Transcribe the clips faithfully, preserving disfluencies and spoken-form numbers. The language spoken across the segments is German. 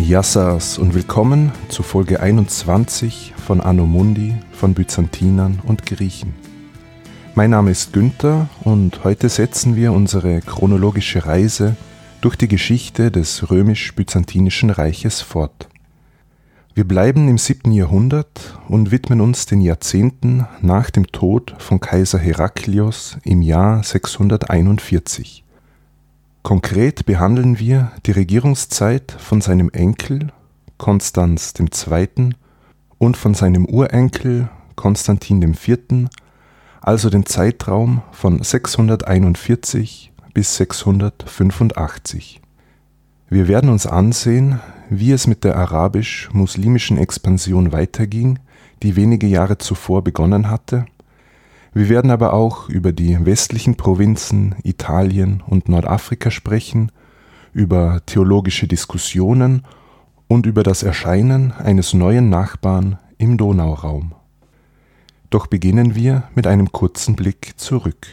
Yassas und willkommen zu Folge einundzwanzig von Anno Mundi von Byzantinern und Griechen. Mein Name ist Günther und heute setzen wir unsere chronologische Reise durch die Geschichte des römisch-byzantinischen Reiches fort. Wir bleiben im siebten Jahrhundert und widmen uns den Jahrzehnten nach dem Tod von Kaiser Herakleios im Jahr sechshunderteinundvierzig. Konkret behandeln wir die Regierungszeit von seinem Enkel Konstanz der Zweite. Und von seinem Urenkel Konstantin der Vierte., also den Zeitraum von sechshunderteinundvierzig bis sechshundertfünfundachtzig. Wir werden uns ansehen, wie es mit der arabisch-muslimischen Expansion weiterging, die wenige Jahre zuvor begonnen hatte. Wir werden aber auch über die westlichen Provinzen Italien und Nordafrika sprechen, über theologische Diskussionen und über das Erscheinen eines neuen Nachbarn im Donauraum. Doch beginnen wir mit einem kurzen Blick zurück.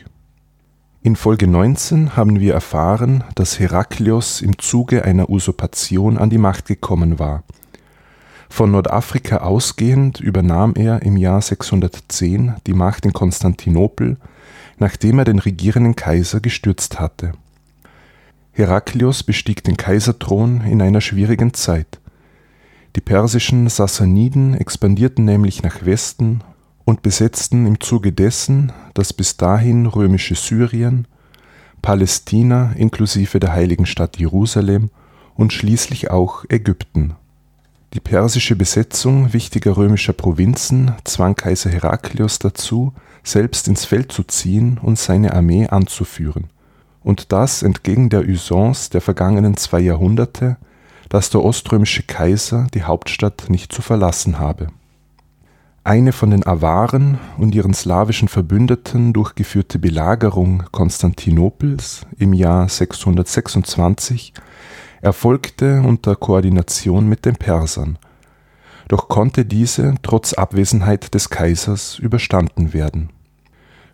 In Folge neunzehn haben wir erfahren, dass Herakleios im Zuge einer Usurpation an die Macht gekommen war. Von Nordafrika ausgehend übernahm er im Jahr sechshundertzehn die Macht in Konstantinopel, nachdem er den regierenden Kaiser gestürzt hatte. Herakleios bestieg den Kaiserthron in einer schwierigen Zeit. Die persischen Sassaniden expandierten nämlich nach Westen und besetzten im Zuge dessen das bis dahin römische Syrien, Palästina inklusive der heiligen Stadt Jerusalem und schließlich auch Ägypten. Die persische Besetzung wichtiger römischer Provinzen zwang Kaiser Herakleios dazu, selbst ins Feld zu ziehen und seine Armee anzuführen. Und das entgegen der Usance der vergangenen zwei Jahrhunderte, dass der oströmische Kaiser die Hauptstadt nicht zu verlassen habe. Eine von den Awaren und ihren slawischen Verbündeten durchgeführte Belagerung Konstantinopels im Jahr sechshundertsechsundzwanzig erfolgte unter Koordination mit den Persern, doch konnte diese trotz Abwesenheit des Kaisers überstanden werden.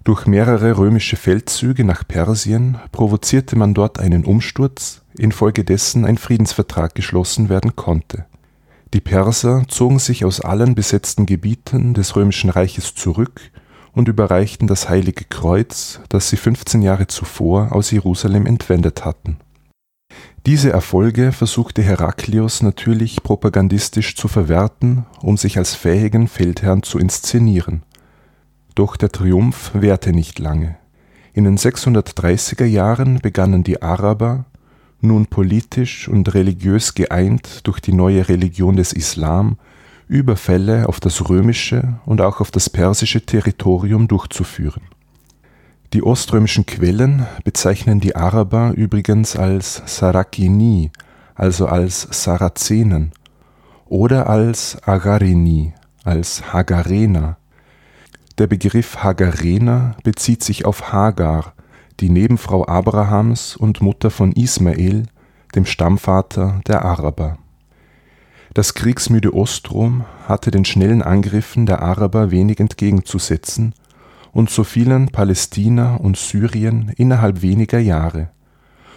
Durch mehrere römische Feldzüge nach Persien provozierte man dort einen Umsturz, infolgedessen ein Friedensvertrag geschlossen werden konnte. Die Perser zogen sich aus allen besetzten Gebieten des Römischen Reiches zurück und überreichten das Heilige Kreuz, das sie fünfzehn Jahre zuvor aus Jerusalem entwendet hatten. Diese Erfolge versuchte Herakleios natürlich propagandistisch zu verwerten, um sich als fähigen Feldherrn zu inszenieren. Doch der Triumph währte nicht lange. In den sechshundertdreißiger Jahren begannen die Araber, nun politisch und religiös geeint durch die neue Religion des Islam, Überfälle auf das römische und auch auf das persische Territorium durchzuführen. Die oströmischen Quellen bezeichnen die Araber übrigens als Sarakini, also als Sarazenen, oder als Agarini, als Hagarener. Der Begriff Hagarener bezieht sich auf Hagar, die Nebenfrau Abrahams und Mutter von Ismael, dem Stammvater der Araber. Das kriegsmüde Ostrom hatte den schnellen Angriffen der Araber wenig entgegenzusetzen und so fielen Palästina und Syrien innerhalb weniger Jahre.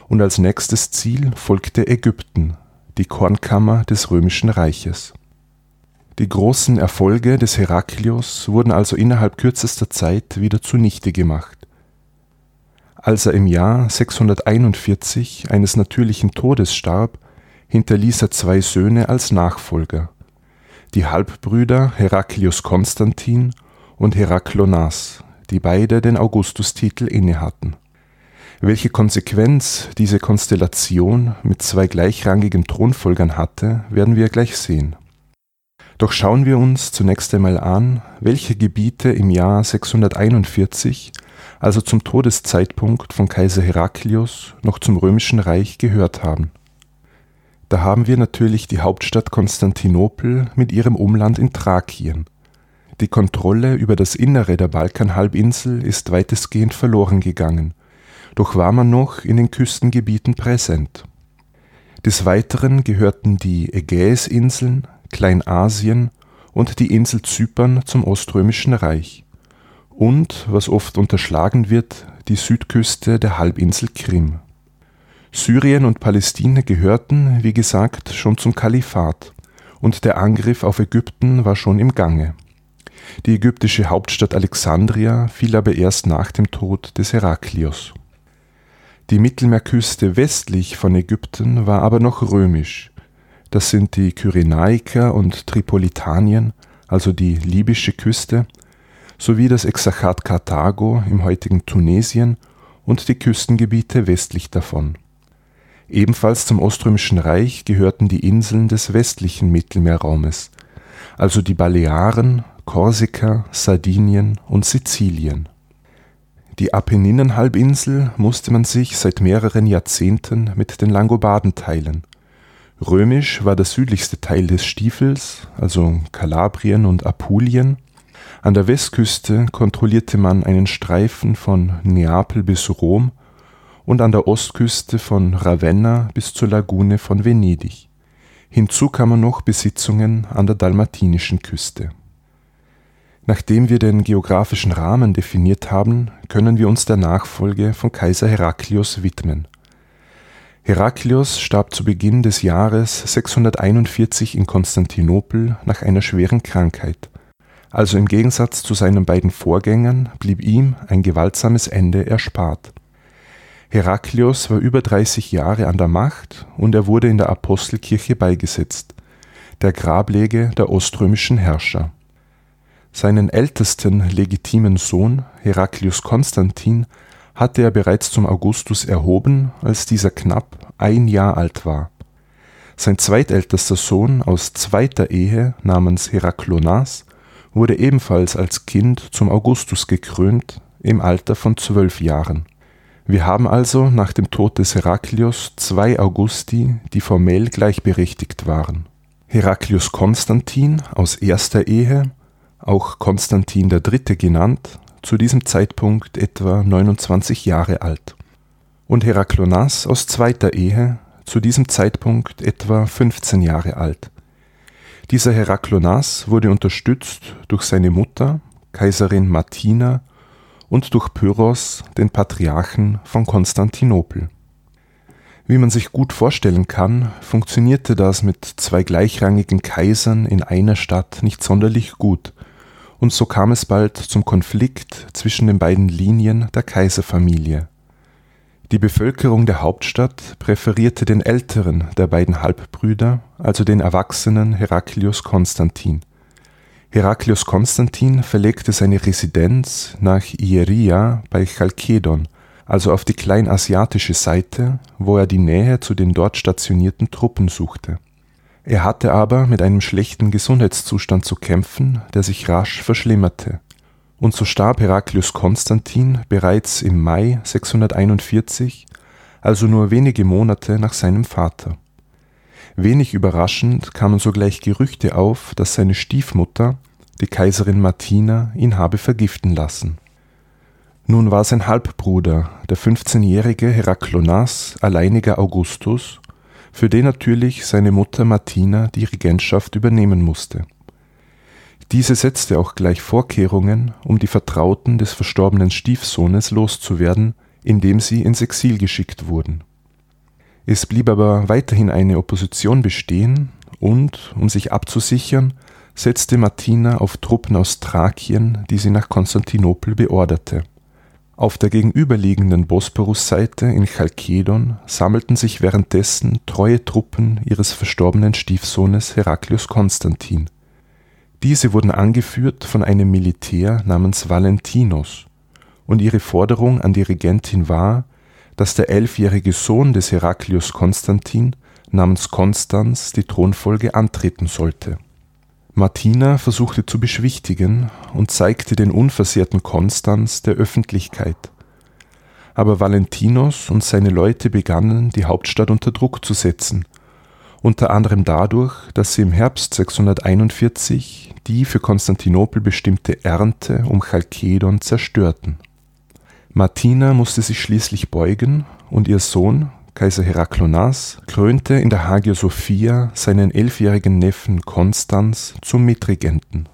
Und als nächstes Ziel folgte Ägypten, die Kornkammer des Römischen Reiches. Die großen Erfolge des Herakleios wurden also innerhalb kürzester Zeit wieder zunichte gemacht. Als er im Jahr sechshunderteinundvierzig eines natürlichen Todes starb, hinterließ er zwei Söhne als Nachfolger, die Halbbrüder Herakleios Konstantin und Heraklonas, die beide den Augustustitel innehatten. Welche Konsequenz diese Konstellation mit zwei gleichrangigen Thronfolgern hatte, werden wir gleich sehen. Doch schauen wir uns zunächst einmal an, welche Gebiete im Jahr sechshunderteinundvierzig, also zum Todeszeitpunkt von Kaiser Herakleios, noch zum Römischen Reich gehört haben. Da haben wir natürlich die Hauptstadt Konstantinopel mit ihrem Umland in Thrakien. Die Kontrolle über das Innere der Balkanhalbinsel ist weitestgehend verloren gegangen, doch war man noch in den Küstengebieten präsent. Des Weiteren gehörten die Ägäisinseln, Kleinasien und die Insel Zypern zum Oströmischen Reich und, was oft unterschlagen wird, die Südküste der Halbinsel Krim. Syrien und Palästina gehörten, wie gesagt, schon zum Kalifat und der Angriff auf Ägypten war schon im Gange. Die ägyptische Hauptstadt Alexandria fiel aber erst nach dem Tod des Herakleios. Die Mittelmeerküste westlich von Ägypten war aber noch römisch. Das sind die Kyrenaika und Tripolitanien, also die libysche Küste, sowie das Exarchat Karthago im heutigen Tunesien und die Küstengebiete westlich davon. Ebenfalls zum Oströmischen Reich gehörten die Inseln des westlichen Mittelmeerraumes, also die Balearen, Korsika, Sardinien und Sizilien. Die Apenninenhalbinsel musste man sich seit mehreren Jahrzehnten mit den Langobarden teilen. Römisch war der südlichste Teil des Stiefels, also Kalabrien und Apulien. An der Westküste kontrollierte man einen Streifen von Neapel bis Rom und an der Ostküste von Ravenna bis zur Lagune von Venedig. Hinzu kamen noch Besitzungen an der dalmatinischen Küste. Nachdem wir den geografischen Rahmen definiert haben, können wir uns der Nachfolge von Kaiser Herakleios widmen. Herakleios starb zu Beginn des Jahres sechshunderteinundvierzig in Konstantinopel nach einer schweren Krankheit. Also im Gegensatz zu seinen beiden Vorgängern blieb ihm ein gewaltsames Ende erspart. Herakleios war über dreißig Jahre an der Macht und er wurde in der Apostelkirche beigesetzt, der Grablege der oströmischen Herrscher. Seinen ältesten legitimen Sohn, Herakleios Konstantin, hatte er bereits zum Augustus erhoben, als dieser knapp ein Jahr alt war. Sein zweitältester Sohn aus zweiter Ehe namens Heraklonas wurde ebenfalls als Kind zum Augustus gekrönt, im Alter von zwölf Jahren. Wir haben also nach dem Tod des Herakleios zwei Augusti, die formell gleichberechtigt waren. Herakleios Konstantin aus erster Ehe, auch Konstantin der Dritte genannt, zu diesem Zeitpunkt etwa neunundzwanzig Jahre alt. Und Heraklonas aus zweiter Ehe, zu diesem Zeitpunkt etwa fünfzehn Jahre alt. Dieser Heraklonas wurde unterstützt durch seine Mutter, Kaiserin Martina, und durch Pyrrhos, den Patriarchen von Konstantinopel. Wie man sich gut vorstellen kann, funktionierte das mit zwei gleichrangigen Kaisern in einer Stadt nicht sonderlich gut, und so kam es bald zum Konflikt zwischen den beiden Linien der Kaiserfamilie. Die Bevölkerung der Hauptstadt präferierte den älteren der beiden Halbbrüder, also den erwachsenen Herakleios Konstantin. Herakleios Konstantin verlegte seine Residenz nach Ieria bei Chalkedon, also auf die kleinasiatische Seite, wo er die Nähe zu den dort stationierten Truppen suchte. Er hatte aber mit einem schlechten Gesundheitszustand zu kämpfen, der sich rasch verschlimmerte. Und so starb Herakleios Konstantin bereits im Mai sechshunderteinundvierzig, also nur wenige Monate nach seinem Vater. Wenig überraschend kamen sogleich Gerüchte auf, dass seine Stiefmutter, die Kaiserin Martina, ihn habe vergiften lassen. Nun war sein Halbbruder, der fünfzehnjährige Heraklonas, alleiniger Augustus, für den natürlich seine Mutter Martina die Regentschaft übernehmen musste. Diese setzte auch gleich Vorkehrungen, um die Vertrauten des verstorbenen Stiefsohnes loszuwerden, indem sie ins Exil geschickt wurden. Es blieb aber weiterhin eine Opposition bestehen und, um sich abzusichern, setzte Martina auf Truppen aus Thrakien, die sie nach Konstantinopel beorderte. Auf der gegenüberliegenden Bosporusseite in Chalkedon sammelten sich währenddessen treue Truppen ihres verstorbenen Stiefsohnes Herakleios Konstantin. Diese wurden angeführt von einem Militär namens Valentinos und ihre Forderung an die Regentin war, dass der elfjährige Sohn des Herakleios Konstantin namens Konstanz die Thronfolge antreten sollte. Martina versuchte zu beschwichtigen und zeigte den unversehrten Konstanz der Öffentlichkeit. Aber Valentinos und seine Leute begannen, die Hauptstadt unter Druck zu setzen, unter anderem dadurch, dass sie im Herbst sechshunderteinundvierzig die für Konstantinopel bestimmte Ernte um Chalkedon zerstörten. Martina musste sich schließlich beugen und ihr Sohn, Kaiser Heraklonas, krönte in der Hagia Sophia seinen elfjährigen Neffen Konstanz zum Mitregenten.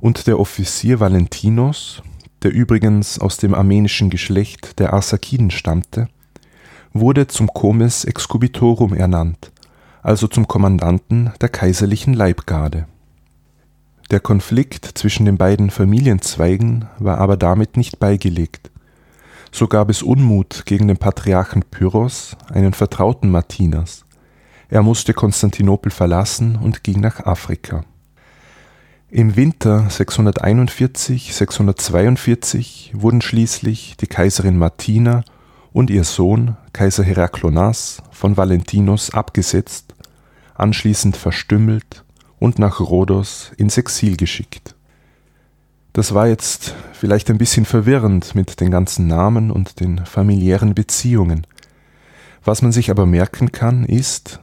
Und der Offizier Valentinos, der übrigens aus dem armenischen Geschlecht der Arsakiden stammte, wurde zum comes excubitorum ernannt, also zum Kommandanten der kaiserlichen Leibgarde. Der Konflikt zwischen den beiden Familienzweigen war aber damit nicht beigelegt. So gab es Unmut gegen den Patriarchen Pyrrhos, einen Vertrauten Martinas. Er musste Konstantinopel verlassen und ging nach Afrika. Im Winter sechshunderteinundvierzig sechshundertzweiundvierzig wurden schließlich die Kaiserin Martina und ihr Sohn, Kaiser Heraklonas, von Valentinos abgesetzt, anschließend verstümmelt und nach Rhodos ins Exil geschickt. Das war jetzt vielleicht ein bisschen verwirrend mit den ganzen Namen und den familiären Beziehungen. Was man sich aber merken kann, ist,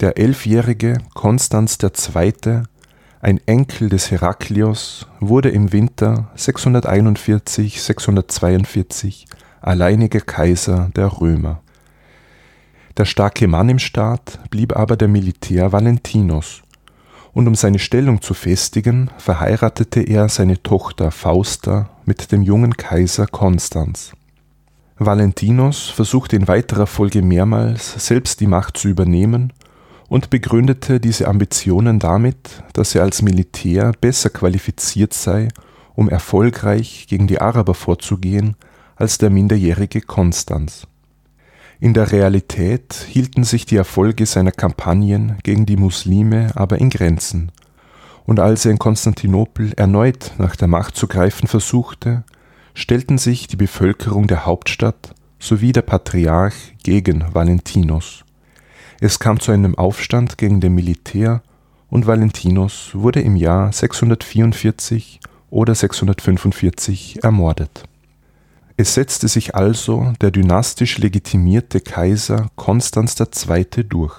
der elfjährige Konstanz der Zweite, ein Enkel des Herakleios, wurde im Winter sechshunderteinundvierzig sechshundertzweiundvierzig alleiniger Kaiser der Römer. Der starke Mann im Staat blieb aber der Militär Valentinos, und um seine Stellung zu festigen, verheiratete er seine Tochter Fausta mit dem jungen Kaiser Konstanz. Valentinos versuchte in weiterer Folge mehrmals, selbst die Macht zu übernehmen, und begründete diese Ambitionen damit, dass er als Militär besser qualifiziert sei, um erfolgreich gegen die Araber vorzugehen, als der minderjährige Konstanz. In der Realität hielten sich die Erfolge seiner Kampagnen gegen die Muslime aber in Grenzen, und als er in Konstantinopel erneut nach der Macht zu greifen versuchte, stellten sich die Bevölkerung der Hauptstadt sowie der Patriarch gegen Valentinos. Es kam zu einem Aufstand gegen den Militär und Valentinos wurde im Jahr sechshundertvierundvierzig oder sechshundertfünfundvierzig ermordet. Es setzte sich also der dynastisch legitimierte Kaiser Konstanz der Zweite. durch.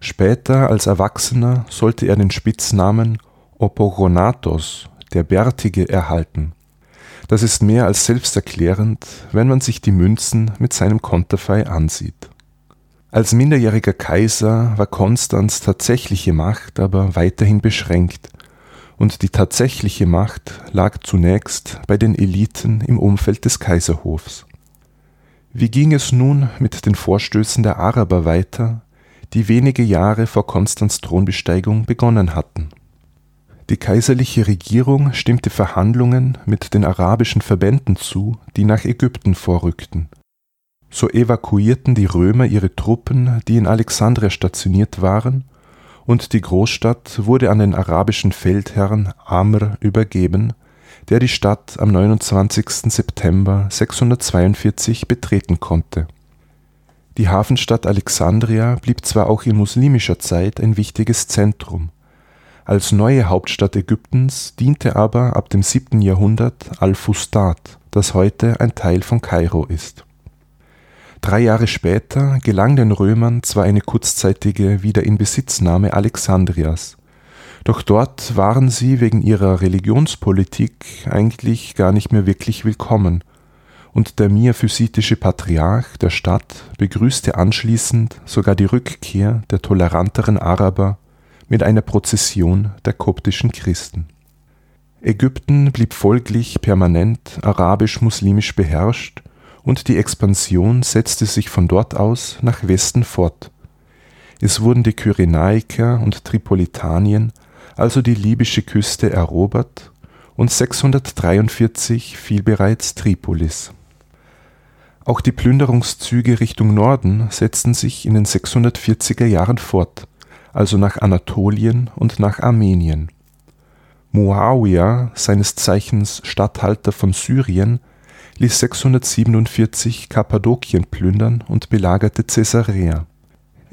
Später als Erwachsener sollte er den Spitznamen Oporonatos, der Bärtige, erhalten. Das ist mehr als selbsterklärend, wenn man sich die Münzen mit seinem Konterfei ansieht. Als minderjähriger Kaiser war Konstanz tatsächliche Macht aber weiterhin beschränkt, und die tatsächliche Macht lag zunächst bei den Eliten im Umfeld des Kaiserhofs. Wie ging es nun mit den Vorstößen der Araber weiter, die wenige Jahre vor Konstanz' Thronbesteigung begonnen hatten? Die kaiserliche Regierung stimmte Verhandlungen mit den arabischen Verbänden zu, die nach Ägypten vorrückten. So evakuierten die Römer ihre Truppen, die in Alexandria stationiert waren, und die Großstadt wurde an den arabischen Feldherrn Amr übergeben, der die Stadt am neunundzwanzigsten September sechshundertzweiundvierzig betreten konnte. Die Hafenstadt Alexandria blieb zwar auch in muslimischer Zeit ein wichtiges Zentrum. Als neue Hauptstadt Ägyptens diente aber ab dem siebten Jahrhundert Al-Fustat, das heute ein Teil von Kairo ist. Drei Jahre später gelang den Römern zwar eine kurzzeitige Wiederinbesitznahme Alexandrias, doch dort waren sie wegen ihrer Religionspolitik eigentlich gar nicht mehr wirklich willkommen, und der miaphysitische Patriarch der Stadt begrüßte anschließend sogar die Rückkehr der toleranteren Araber mit einer Prozession der koptischen Christen. Ägypten blieb folglich permanent arabisch-muslimisch beherrscht, und die Expansion setzte sich von dort aus nach Westen fort. Es wurden die Kyrenaika und Tripolitanien, also die libysche Küste, erobert, und sechshundertdreiundvierzig fiel bereits Tripolis. Auch die Plünderungszüge Richtung Norden setzten sich in den sechshundertvierziger Jahren fort, also nach Anatolien und nach Armenien. Mu'awiya, seines Zeichens Statthalter von Syrien, ließ sechshundertsiebenundvierzig Kappadokien plündern und belagerte Caesarea.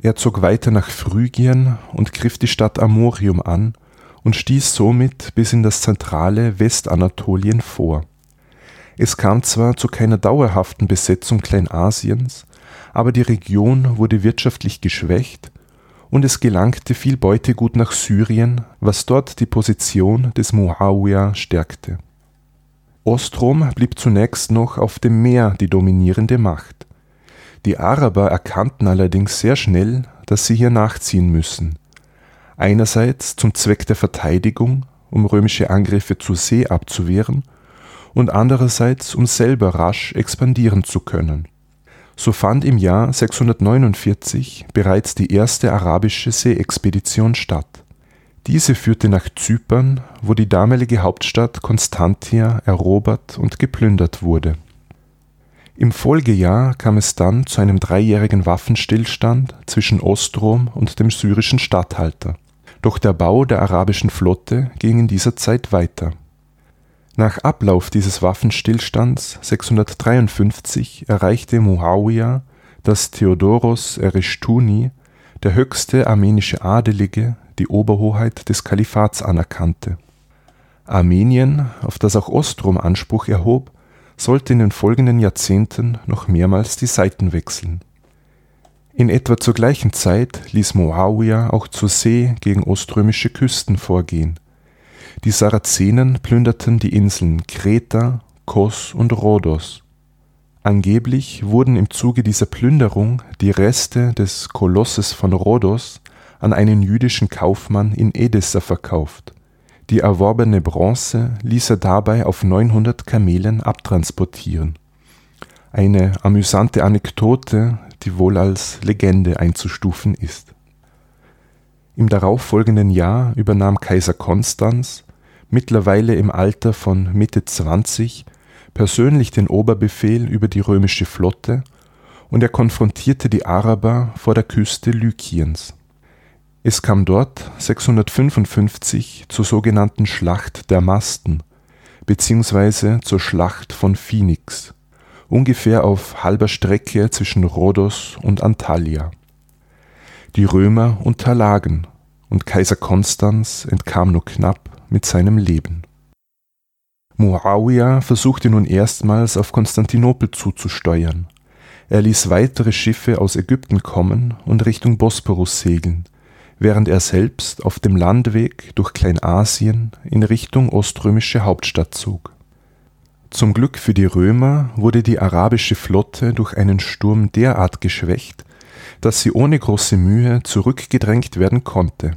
Er zog weiter nach Phrygien und griff die Stadt Amorium an und stieß somit bis in das zentrale Westanatolien vor. Es kam zwar zu keiner dauerhaften Besetzung Kleinasiens, aber die Region wurde wirtschaftlich geschwächt und es gelangte viel Beutegut nach Syrien, was dort die Position des Muawiya stärkte. Ostrom blieb zunächst noch auf dem Meer die dominierende Macht. Die Araber erkannten allerdings sehr schnell, dass sie hier nachziehen müssen. Einerseits zum Zweck der Verteidigung, um römische Angriffe zur See abzuwehren, und andererseits, um selber rasch expandieren zu können. So fand im Jahr sechshundertneunundvierzig bereits die erste arabische Seeexpedition statt. Diese führte nach Zypern, wo die damalige Hauptstadt Konstantia erobert und geplündert wurde. Im Folgejahr kam es dann zu einem dreijährigen Waffenstillstand zwischen Ostrom und dem syrischen Statthalter. Doch der Bau der arabischen Flotte ging in dieser Zeit weiter. Nach Ablauf dieses Waffenstillstands sechshundertdreiundfünfzig erreichte Mu'awiya, dass Theodoros Erischtuni, der höchste armenische Adelige, die Oberhoheit des Kalifats anerkannte. Armenien, auf das auch Ostrom Anspruch erhob, sollte in den folgenden Jahrzehnten noch mehrmals die Seiten wechseln. In etwa zur gleichen Zeit ließ Mu'awiya auch zur See gegen oströmische Küsten vorgehen. Die Sarazenen plünderten die Inseln Kreta, Kos und Rhodos. Angeblich wurden im Zuge dieser Plünderung die Reste des Kolosses von Rhodos an einen jüdischen Kaufmann in Edessa verkauft. Die erworbene Bronze ließ er dabei auf neunhundert Kamelen abtransportieren. Eine amüsante Anekdote, die wohl als Legende einzustufen ist. Im darauffolgenden Jahr übernahm Kaiser Konstanz, mittlerweile im Alter von Mitte zwanzig, persönlich den Oberbefehl über die römische Flotte und er konfrontierte die Araber vor der Küste Lykiens. Es kam dort sechshundertfünfundfünfzig zur sogenannten Schlacht der Masten bzw. zur Schlacht von Phoenix, ungefähr auf halber Strecke zwischen Rhodos und Antalya. Die Römer unterlagen und Kaiser Konstanz entkam nur knapp mit seinem Leben. Mu'awiya versuchte nun erstmals auf Konstantinopel zuzusteuern. Er ließ weitere Schiffe aus Ägypten kommen und Richtung Bosporus segeln, während er selbst auf dem Landweg durch Kleinasien in Richtung oströmische Hauptstadt zog. Zum Glück für die Römer wurde die arabische Flotte durch einen Sturm derart geschwächt, dass sie ohne große Mühe zurückgedrängt werden konnte.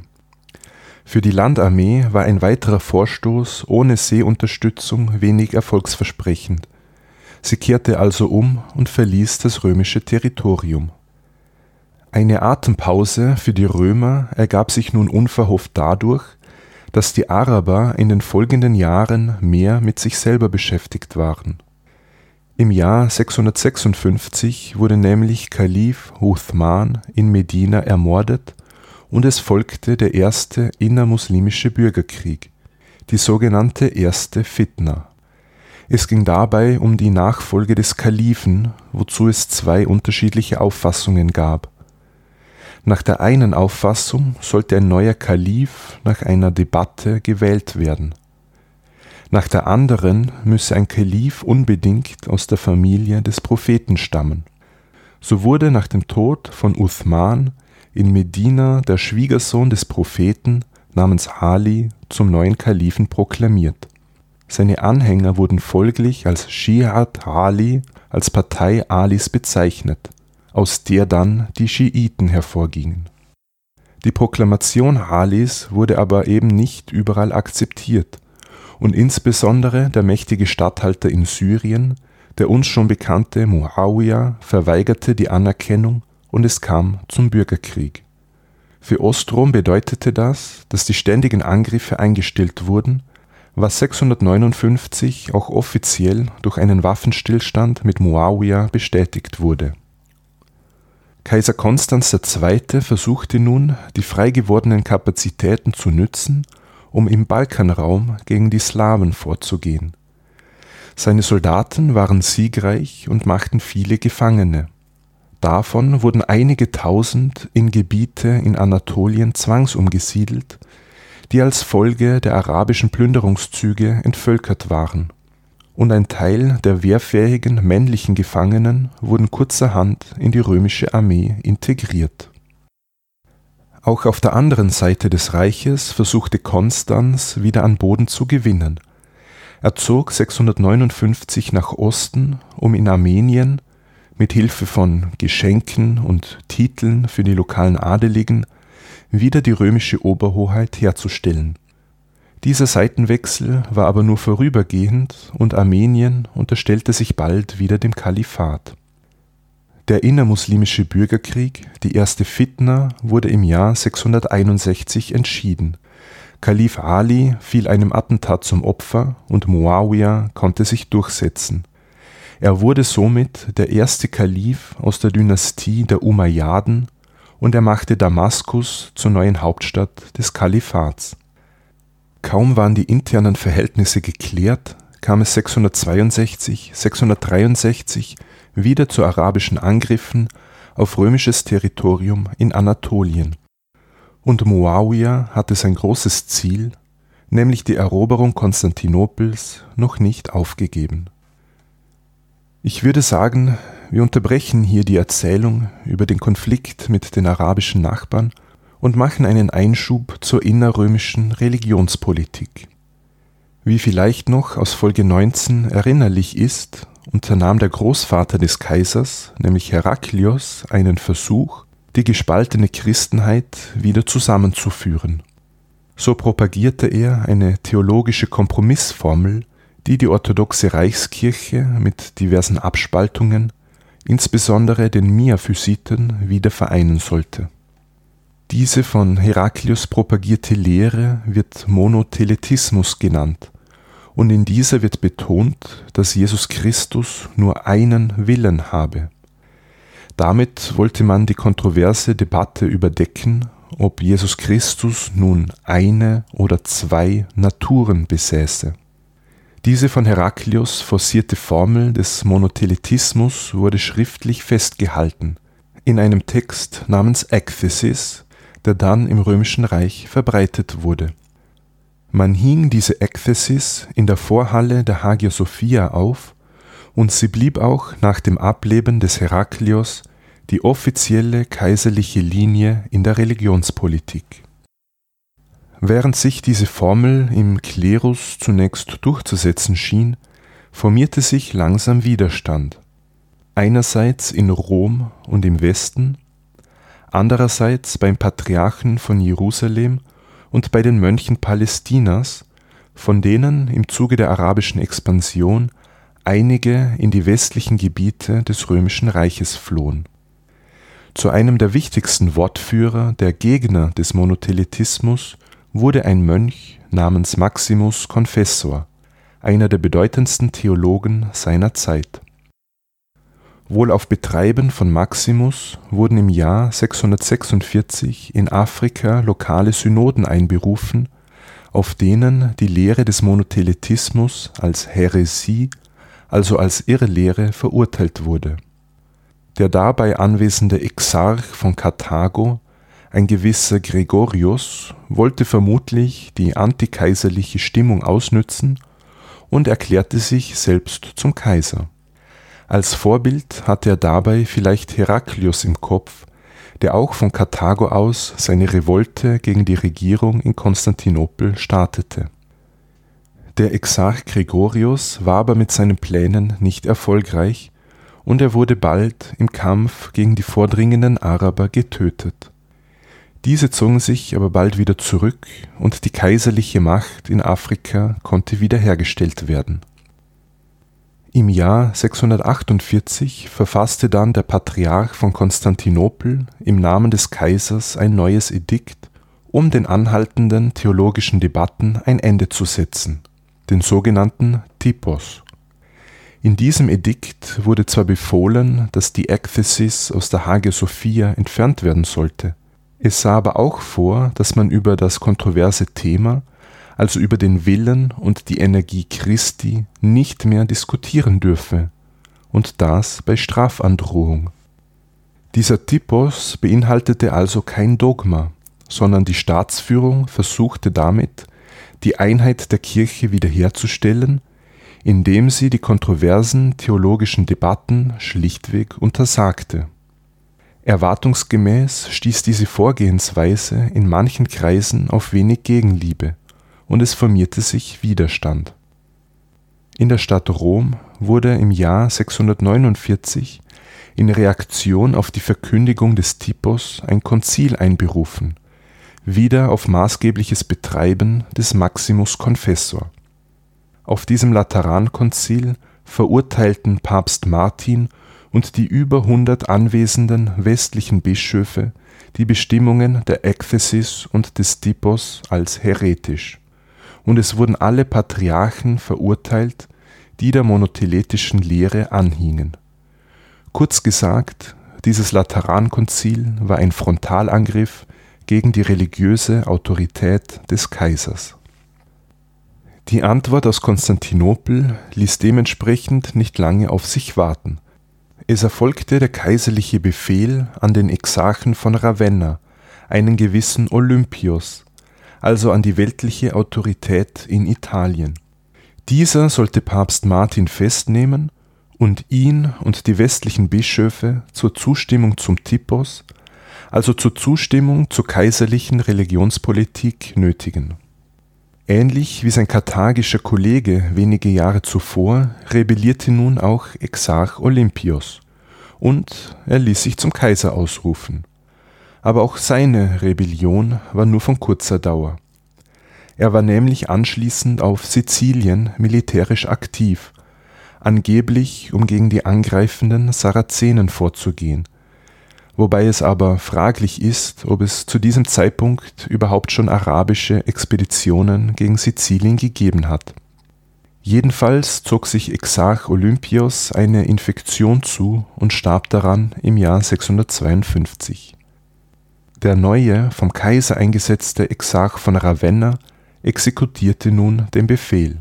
Für die Landarmee war ein weiterer Vorstoß ohne Seeunterstützung wenig erfolgsversprechend. Sie kehrte also um und verließ das römische Territorium. Eine Atempause für die Römer ergab sich nun unverhofft dadurch, dass die Araber in den folgenden Jahren mehr mit sich selber beschäftigt waren. Im Jahr sechshundertsechsundfünfzig wurde nämlich Kalif Uthman in Medina ermordet und es folgte der erste innermuslimische Bürgerkrieg, die sogenannte Erste Fitna. Es ging dabei um die Nachfolge des Kalifen, wozu es zwei unterschiedliche Auffassungen gab. Nach der einen Auffassung sollte ein neuer Kalif nach einer Debatte gewählt werden. Nach der anderen müsse ein Kalif unbedingt aus der Familie des Propheten stammen. So wurde nach dem Tod von Uthman in Medina der Schwiegersohn des Propheten namens Ali zum neuen Kalifen proklamiert. Seine Anhänger wurden folglich als Schi'at Ali, als Partei Alis bezeichnet, aus der dann die Schiiten hervorgingen. Die Proklamation Alis wurde aber eben nicht überall akzeptiert. Und insbesondere der mächtige Statthalter in Syrien, der uns schon bekannte Mu'awiya, verweigerte die Anerkennung und es kam zum Bürgerkrieg. Für Ostrom bedeutete das, dass die ständigen Angriffe eingestellt wurden, was sechshundertneunundfünfzig auch offiziell durch einen Waffenstillstand mit Mu'awiya bestätigt wurde. Kaiser Konstanz der Zweite versuchte nun, die frei gewordenen Kapazitäten zu nützen, um im Balkanraum gegen die Slawen vorzugehen. Seine Soldaten waren siegreich und machten viele Gefangene. Davon wurden einige Tausend in Gebiete in Anatolien zwangsumgesiedelt, die als Folge der arabischen Plünderungszüge entvölkert waren. Und ein Teil der wehrfähigen männlichen Gefangenen wurden kurzerhand in die römische Armee integriert. Auch auf der anderen Seite des Reiches versuchte Konstanz wieder an Boden zu gewinnen. Er zog sechshundertneunundfünfzig nach Osten, um in Armenien mit Hilfe von Geschenken und Titeln für die lokalen Adeligen wieder die römische Oberhoheit herzustellen. Dieser Seitenwechsel war aber nur vorübergehend und Armenien unterstellte sich bald wieder dem Kalifat. Der innermuslimische Bürgerkrieg, die Erste Fitna, wurde im Jahr sechshunderteinundsechzig entschieden. Kalif Ali fiel einem Attentat zum Opfer und Mu'awiya konnte sich durchsetzen. Er wurde somit der erste Kalif aus der Dynastie der Umayyaden und er machte Damaskus zur neuen Hauptstadt des Kalifats. Kaum waren die internen Verhältnisse geklärt, kam es sechshundertzweiundsechzig, sechshundertdreiundsechzig wieder zu arabischen Angriffen auf römisches Territorium in Anatolien. Und Muawiya hatte sein großes Ziel, nämlich die Eroberung Konstantinopels, noch nicht aufgegeben. Ich würde sagen, wir unterbrechen hier die Erzählung über den Konflikt mit den arabischen Nachbarn und machen einen Einschub zur innerrömischen Religionspolitik. Wie vielleicht noch aus Folge neunzehn erinnerlich ist, unternahm der Großvater des Kaisers, nämlich Herakleios, einen Versuch, die gespaltene Christenheit wieder zusammenzuführen. So propagierte er eine theologische Kompromissformel, die die orthodoxe Reichskirche mit diversen Abspaltungen, insbesondere den Miaphysiten, wieder vereinen sollte. Diese von Herakleios propagierte Lehre wird Monotheletismus genannt und in dieser wird betont, dass Jesus Christus nur einen Willen habe. Damit wollte man die kontroverse Debatte überdecken, ob Jesus Christus nun eine oder zwei Naturen besäße. Diese von Herakleios forcierte Formel des Monotheletismus wurde schriftlich festgehalten, in einem Text namens Ekthesis, der dann im Römischen Reich verbreitet wurde. Man hing diese Ekthesis in der Vorhalle der Hagia Sophia auf und sie blieb auch nach dem Ableben des Herakleios die offizielle kaiserliche Linie in der Religionspolitik. Während sich diese Formel im Klerus zunächst durchzusetzen schien, formierte sich langsam Widerstand. Einerseits in Rom und im Westen, andererseits beim Patriarchen von Jerusalem und bei den Mönchen Palästinas, von denen im Zuge der arabischen Expansion einige in die westlichen Gebiete des Römischen Reiches flohen. Zu einem der wichtigsten Wortführer der Gegner des Monotheletismus wurde ein Mönch namens Maximus Confessor, einer der bedeutendsten Theologen seiner Zeit. Wohl auf Betreiben von Maximus wurden im Jahr sechshundertsechsundvierzig in Afrika lokale Synoden einberufen, auf denen die Lehre des Monotheletismus als Häresie, also als Irrlehre, verurteilt wurde. Der dabei anwesende Exarch von Karthago, ein gewisser Gregorius, wollte vermutlich die antikaiserliche Stimmung ausnützen und erklärte sich selbst zum Kaiser. Als Vorbild hatte er dabei vielleicht Herakleios im Kopf, der auch von Karthago aus seine Revolte gegen die Regierung in Konstantinopel startete. Der Exarch Gregorius war aber mit seinen Plänen nicht erfolgreich und er wurde bald im Kampf gegen die vordringenden Araber getötet. Diese zogen sich aber bald wieder zurück und die kaiserliche Macht in Afrika konnte wiederhergestellt werden. Im Jahr sechshundertachtundvierzig verfasste dann der Patriarch von Konstantinopel im Namen des Kaisers ein neues Edikt, um den anhaltenden theologischen Debatten ein Ende zu setzen, den sogenannten Tipos. In diesem Edikt wurde zwar befohlen, dass die Ekthesis aus der Hagia Sophia entfernt werden sollte, es sah aber auch vor, dass man über das kontroverse Thema, also über den Willen und die Energie Christi, nicht mehr diskutieren dürfe, und das bei Strafandrohung. Dieser Tipos beinhaltete also kein Dogma, sondern die Staatsführung versuchte damit, die Einheit der Kirche wiederherzustellen, indem sie die kontroversen theologischen Debatten schlichtweg untersagte. Erwartungsgemäß stieß diese Vorgehensweise in manchen Kreisen auf wenig Gegenliebe, und es formierte sich Widerstand. In der Stadt Rom wurde im Jahr sechshundertneunundvierzig in Reaktion auf die Verkündigung des Tipos ein Konzil einberufen, wieder auf maßgebliches Betreiben des Maximus Confessor. Auf diesem Laterankonzil verurteilten Papst Martin und die über hundert anwesenden westlichen Bischöfe die Bestimmungen der Ekthesis und des Tipos als heretisch, und es wurden alle Patriarchen verurteilt, die der monothelitischen Lehre anhingen. Kurz gesagt, dieses Laterankonzil war ein Frontalangriff gegen die religiöse Autorität des Kaisers. Die Antwort aus Konstantinopel ließ dementsprechend nicht lange auf sich warten. Es erfolgte der kaiserliche Befehl an den Exarchen von Ravenna, einen gewissen Olympios, also an die weltliche Autorität in Italien. Dieser sollte Papst Martin festnehmen und ihn und die westlichen Bischöfe zur Zustimmung zum Tipos, also zur Zustimmung zur kaiserlichen Religionspolitik, nötigen. Ähnlich wie sein karthagischer Kollege wenige Jahre zuvor rebellierte nun auch Exarch Olympios und er ließ sich zum Kaiser ausrufen. Aber auch seine Rebellion war nur von kurzer Dauer. Er war nämlich anschließend auf Sizilien militärisch aktiv, angeblich um gegen die angreifenden Sarazenen vorzugehen, wobei es aber fraglich ist, ob es zu diesem Zeitpunkt überhaupt schon arabische Expeditionen gegen Sizilien gegeben hat. Jedenfalls zog sich Exarch Olympios eine Infektion zu und starb daran im Jahr sechshundertzweiundfünfzig. Der neue, vom Kaiser eingesetzte Exarch von Ravenna exekutierte nun den Befehl.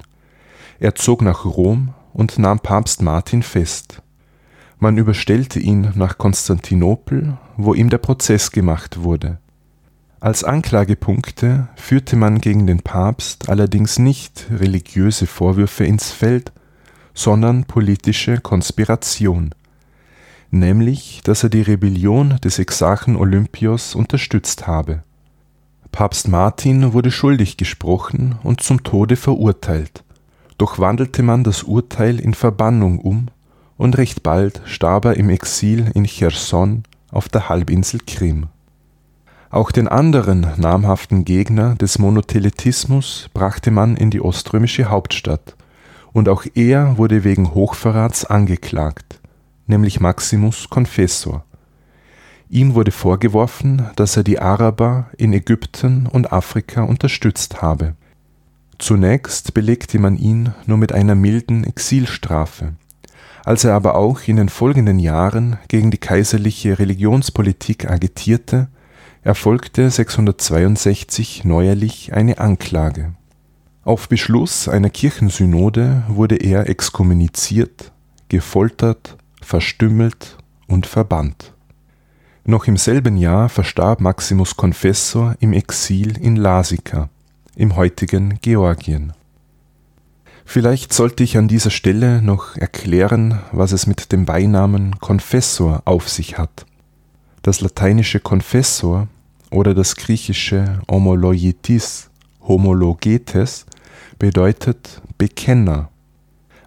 Er zog nach Rom und nahm Papst Martin fest. Man überstellte ihn nach Konstantinopel, wo ihm der Prozess gemacht wurde. Als Anklagepunkte führte man gegen den Papst allerdings nicht religiöse Vorwürfe ins Feld, sondern politische Konspiration, nämlich, dass er die Rebellion des Exarchen Olympios unterstützt habe. Papst Martin wurde schuldig gesprochen und zum Tode verurteilt, doch wandelte man das Urteil in Verbannung um, und recht bald starb er im Exil in Cherson auf der Halbinsel Krim. Auch den anderen namhaften Gegner des Monotheletismus brachte man in die oströmische Hauptstadt, und auch er wurde wegen Hochverrats angeklagt, nämlich Maximus Confessor. Ihm wurde vorgeworfen, dass er die Araber in Ägypten und Afrika unterstützt habe. Zunächst belegte man ihn nur mit einer milden Exilstrafe. Als er aber auch in den folgenden Jahren gegen die kaiserliche Religionspolitik agitierte, erfolgte sechshundertzweiundsechzig neuerlich eine Anklage. Auf Beschluss einer Kirchensynode wurde er exkommuniziert, gefoltert, verstümmelt und verbannt. Noch im selben Jahr verstarb Maximus Confessor im Exil in Lasika, im heutigen Georgien. Vielleicht sollte ich an dieser Stelle noch erklären, was es mit dem Beinamen Confessor auf sich hat. Das lateinische Confessor oder das griechische Homologetes, Homologetes bedeutet Bekenner.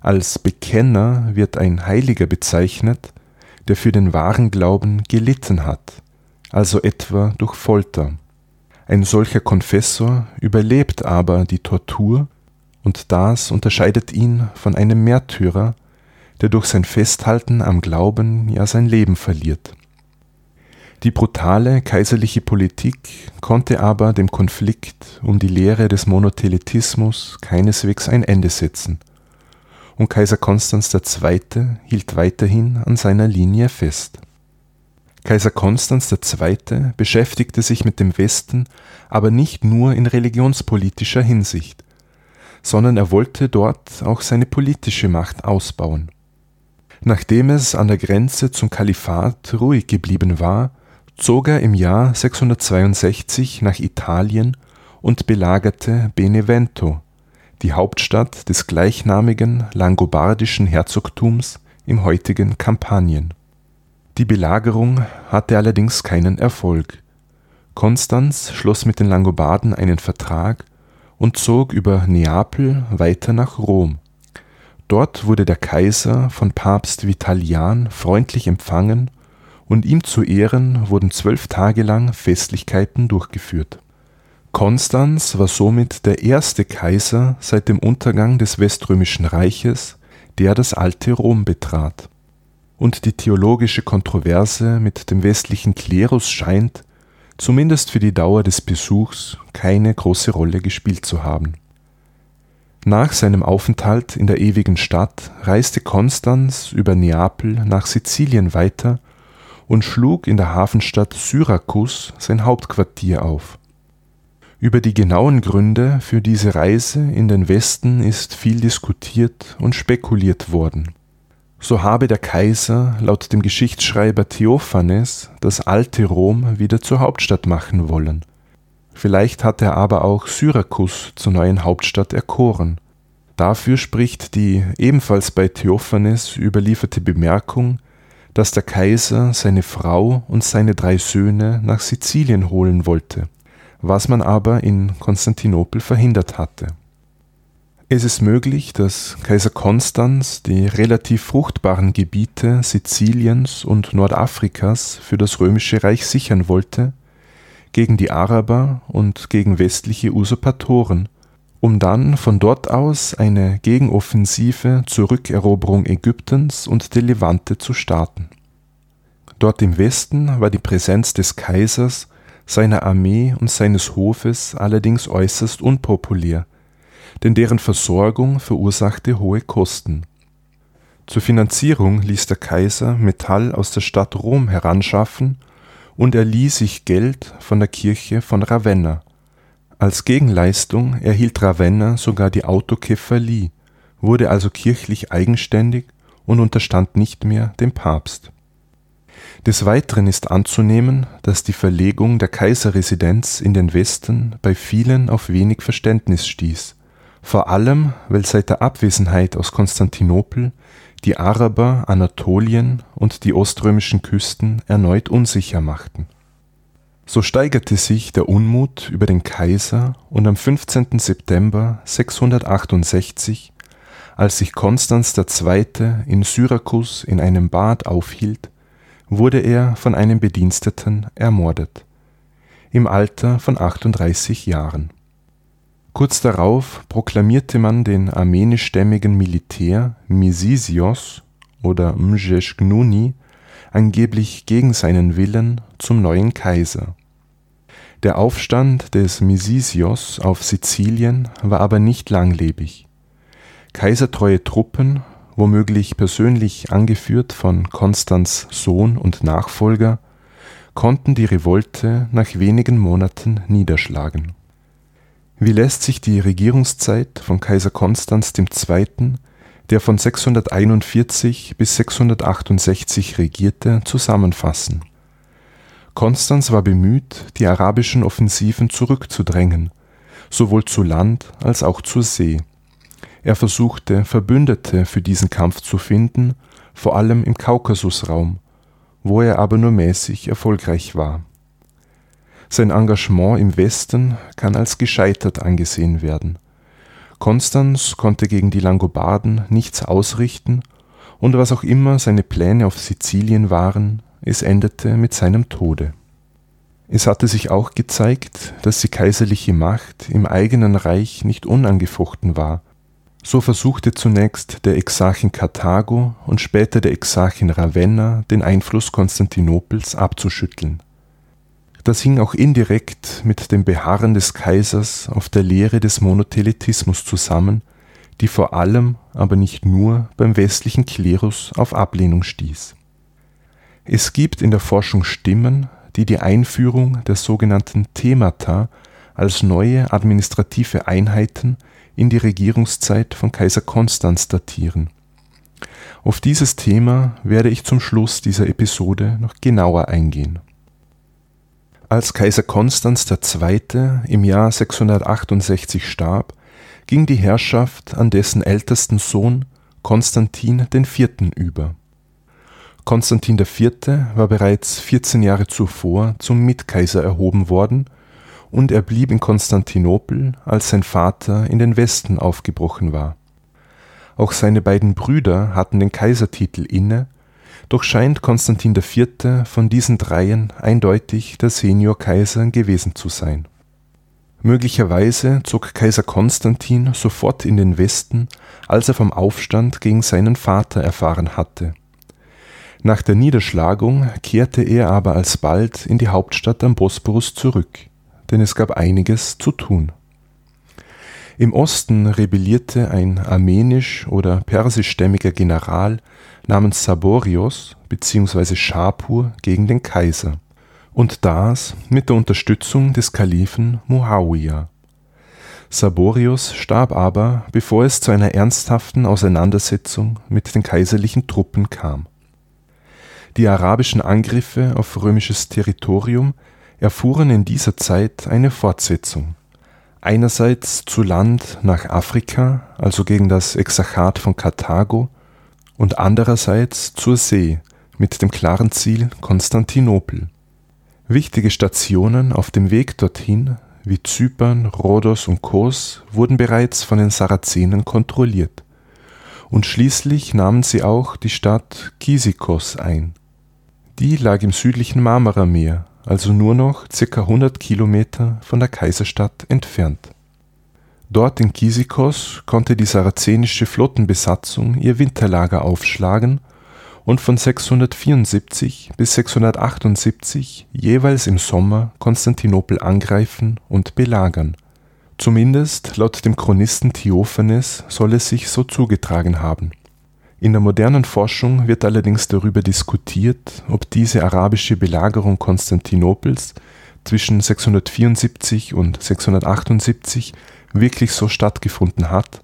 Als Bekenner wird ein Heiliger bezeichnet, der für den wahren Glauben gelitten hat, also etwa durch Folter. Ein solcher Confessor überlebt aber die Tortur, und das unterscheidet ihn von einem Märtyrer, der durch sein Festhalten am Glauben ja sein Leben verliert. Die brutale kaiserliche Politik konnte aber dem Konflikt um die Lehre des Monotheletismus keineswegs ein Ende setzen, und Kaiser Konstanz der Zweite. hielt weiterhin an seiner Linie fest. Kaiser Konstanz der Zweite. beschäftigte sich mit dem Westen aber nicht nur in religionspolitischer Hinsicht, sondern er wollte dort auch seine politische Macht ausbauen. Nachdem es an der Grenze zum Kalifat ruhig geblieben war, zog er im Jahr sechshundertzweiundsechzig nach Italien und belagerte Benevento, die Hauptstadt des gleichnamigen langobardischen Herzogtums im heutigen Kampanien. Die Belagerung hatte allerdings keinen Erfolg. Konstanz schloss mit den Langobarden einen Vertrag und zog über Neapel weiter nach Rom. Dort wurde der Kaiser von Papst Vitalian freundlich empfangen und ihm zu Ehren wurden zwölf Tage lang Festlichkeiten durchgeführt. Konstanz war somit der erste Kaiser seit dem Untergang des Weströmischen Reiches, der das alte Rom betrat. und die theologische Kontroverse mit dem westlichen Klerus scheint, zumindest für die Dauer des Besuchs, keine große Rolle gespielt zu haben. Nach seinem Aufenthalt in der ewigen Stadt reiste Konstanz über Neapel nach Sizilien weiter und schlug in der Hafenstadt Syrakus sein Hauptquartier auf. Über die genauen Gründe für diese Reise in den Westen ist viel diskutiert und spekuliert worden. So habe der Kaiser laut dem Geschichtsschreiber Theophanes das alte Rom wieder zur Hauptstadt machen wollen. Vielleicht hat er aber auch Syrakus zur neuen Hauptstadt erkoren. Dafür spricht die ebenfalls bei Theophanes überlieferte Bemerkung, dass der Kaiser seine Frau und seine drei Söhne nach Sizilien holen wollte, was man aber in Konstantinopel verhindert hatte. Es ist möglich, dass Kaiser Konstanz die relativ fruchtbaren Gebiete Siziliens und Nordafrikas für das Römische Reich sichern wollte, gegen die Araber und gegen westliche Usurpatoren, um dann von dort aus eine Gegenoffensive zur Rückeroberung Ägyptens und der Levante zu starten. Dort im Westen war die Präsenz des Kaisers, seiner Armee und seines Hofes allerdings äußerst unpopulär, denn deren Versorgung verursachte hohe Kosten. Zur Finanzierung ließ der Kaiser Metall aus der Stadt Rom heranschaffen und erlieh sich Geld von der Kirche von Ravenna. Als Gegenleistung erhielt Ravenna sogar die Autokephalie, wurde also kirchlich eigenständig und unterstand nicht mehr dem Papst. Des Weiteren ist anzunehmen, dass die Verlegung der Kaiserresidenz in den Westen bei vielen auf wenig Verständnis stieß, vor allem, weil seit der Abwesenheit aus Konstantinopel die Araber Anatolien und die oströmischen Küsten erneut unsicher machten. So steigerte sich der Unmut über den Kaiser und am fünfzehnten September sechshundertachtundsechzig, als sich Konstanz der Zweite in Syrakus in einem Bad aufhielt, wurde er von einem Bediensteten ermordet, im Alter von achtunddreißig Jahren. Kurz darauf proklamierte man den armenischstämmigen Militär Misisios oder Mjeshnuni angeblich gegen seinen Willen zum neuen Kaiser. Der Aufstand des Misisios auf Sizilien war aber nicht langlebig. Kaisertreue Truppen, womöglich persönlich angeführt von Konstans Sohn und Nachfolger, konnten die Revolte nach wenigen Monaten niederschlagen. Wie lässt sich die Regierungszeit von Kaiser Konstanz der Zweite., der von sechshunderteinundvierzig bis sechshundertachtundsechzig regierte, zusammenfassen? Konstanz war bemüht, die arabischen Offensiven zurückzudrängen, sowohl zu Land als auch zur See. Er versuchte, Verbündete für diesen Kampf zu finden, vor allem im Kaukasusraum, wo er aber nur mäßig erfolgreich war. Sein Engagement im Westen kann als gescheitert angesehen werden. Konstanz konnte gegen die Langobarden nichts ausrichten und was auch immer seine Pläne auf Sizilien waren, es endete mit seinem Tode. Es hatte sich auch gezeigt, dass die kaiserliche Macht im eigenen Reich nicht unangefochten war. So versuchte zunächst der Exarch in Karthago und später der Exarch in Ravenna den Einfluss Konstantinopels abzuschütteln. Das hing auch indirekt mit dem Beharren des Kaisers auf der Lehre des Monotheletismus zusammen, die vor allem, aber nicht nur, beim westlichen Klerus auf Ablehnung stieß. Es gibt in der Forschung Stimmen, die die Einführung der sogenannten Themata als neue administrative Einheiten in die Regierungszeit von Kaiser Konstanz datieren. Auf dieses Thema werde ich zum Schluss dieser Episode noch genauer eingehen. Als Kaiser Konstanz der Zweite. im Jahr sechshundertachtundsechzig starb, ging die Herrschaft an dessen ältesten Sohn Konstantin der Vierte. über. Konstantin der Vierte. war bereits vierzehn Jahre zuvor zum Mitkaiser erhoben worden und er blieb in Konstantinopel, als sein Vater in den Westen aufgebrochen war. Auch seine beiden Brüder hatten den Kaisertitel inne, doch scheint Konstantin der Vierte. von diesen dreien eindeutig der Seniorkaiser gewesen zu sein. Möglicherweise zog Kaiser Konstantin sofort in den Westen, als er vom Aufstand gegen seinen Vater erfahren hatte. Nach der Niederschlagung kehrte er aber alsbald in die Hauptstadt am Bosporus zurück, denn es gab einiges zu tun. Im Osten rebellierte ein armenisch- oder persischstämmiger General namens Saborios bzw. Schapur gegen den Kaiser, und das mit der Unterstützung des Kalifen Mu'awiya. Saborios starb aber, bevor es zu einer ernsthaften Auseinandersetzung mit den kaiserlichen Truppen kam. Die arabischen Angriffe auf römisches Territorium erfuhren in dieser Zeit eine Fortsetzung. Einerseits zu Land nach Afrika, also gegen das Exarchat von Karthago, und andererseits zur See mit dem klaren Ziel Konstantinopel. Wichtige Stationen auf dem Weg dorthin, wie Zypern, Rhodos und Kos, wurden bereits von den Sarazenen kontrolliert, und schließlich nahmen sie auch die Stadt Kisikos ein. Die lag im südlichen Marmarameer, also nur noch ca. hundert Kilometer von der Kaiserstadt entfernt. Dort in Kisikos konnte die sarazenische Flottenbesatzung ihr Winterlager aufschlagen und von sechshundertvierundsiebzig bis sechshundertachtundsiebzig jeweils im Sommer Konstantinopel angreifen und belagern. Zumindest laut dem Chronisten Theophanes soll es sich so zugetragen haben. In der modernen Forschung wird allerdings darüber diskutiert, ob diese arabische Belagerung Konstantinopels zwischen sechshundertvierundsiebzig und sechshundertachtundsiebzig wirklich so stattgefunden hat,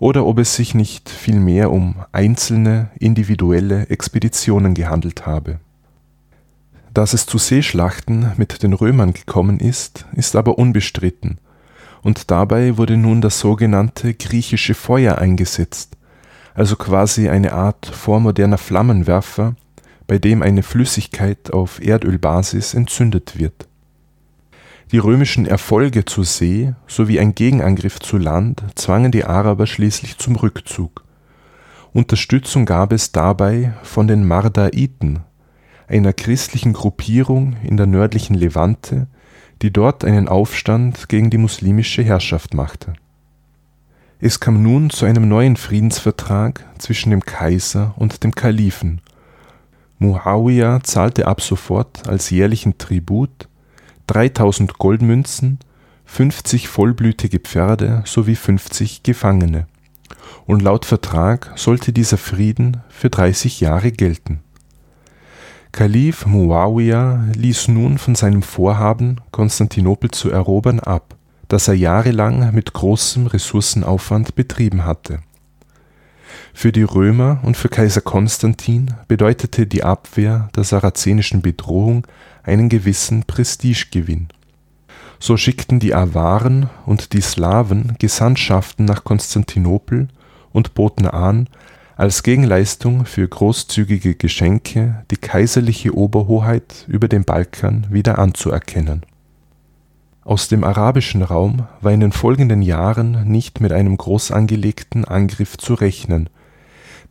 oder ob es sich nicht vielmehr um einzelne, individuelle Expeditionen gehandelt habe. Dass es zu Seeschlachten mit den Römern gekommen ist, ist aber unbestritten, und dabei wurde nun das sogenannte griechische Feuer eingesetzt, also quasi eine Art vormoderner Flammenwerfer, bei dem eine Flüssigkeit auf Erdölbasis entzündet wird. Die römischen Erfolge zur See sowie ein Gegenangriff zu Land zwangen die Araber schließlich zum Rückzug. Unterstützung gab es dabei von den Mardaiten, einer christlichen Gruppierung in der nördlichen Levante, die dort einen Aufstand gegen die muslimische Herrschaft machte. Es kam nun zu einem neuen Friedensvertrag zwischen dem Kaiser und dem Kalifen. Mu'awiya zahlte ab sofort als jährlichen Tribut dreitausend Goldmünzen, fünfzig vollblütige Pferde sowie fünfzig Gefangene. Und laut Vertrag sollte dieser Frieden für dreißig Jahre gelten. Kalif Mu'awiya ließ nun von seinem Vorhaben, Konstantinopel zu erobern, ab, das er jahrelang mit großem Ressourcenaufwand betrieben hatte. Für die Römer und für Kaiser Konstantin bedeutete die Abwehr der sarazenischen Bedrohung einen gewissen Prestigegewinn. So schickten die Awaren und die Slawen Gesandtschaften nach Konstantinopel und boten an, als Gegenleistung für großzügige Geschenke die kaiserliche Oberhoheit über den Balkan wieder anzuerkennen. Aus dem arabischen Raum war in den folgenden Jahren nicht mit einem groß angelegten Angriff zu rechnen,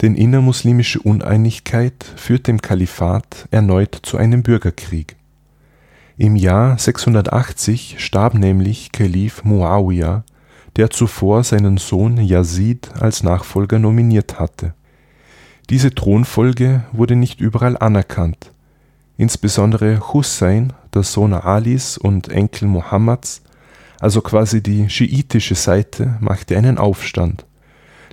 denn innermuslimische Uneinigkeit führte im Kalifat erneut zu einem Bürgerkrieg. Im Jahr sechshundertachtzig starb nämlich Kalif Mu'awiya, der zuvor seinen Sohn Yazid als Nachfolger nominiert hatte. Diese Thronfolge wurde nicht überall anerkannt. Insbesondere Hussein, der Sohn Alis und Enkel Mohammeds, also quasi die schiitische Seite, machte einen Aufstand.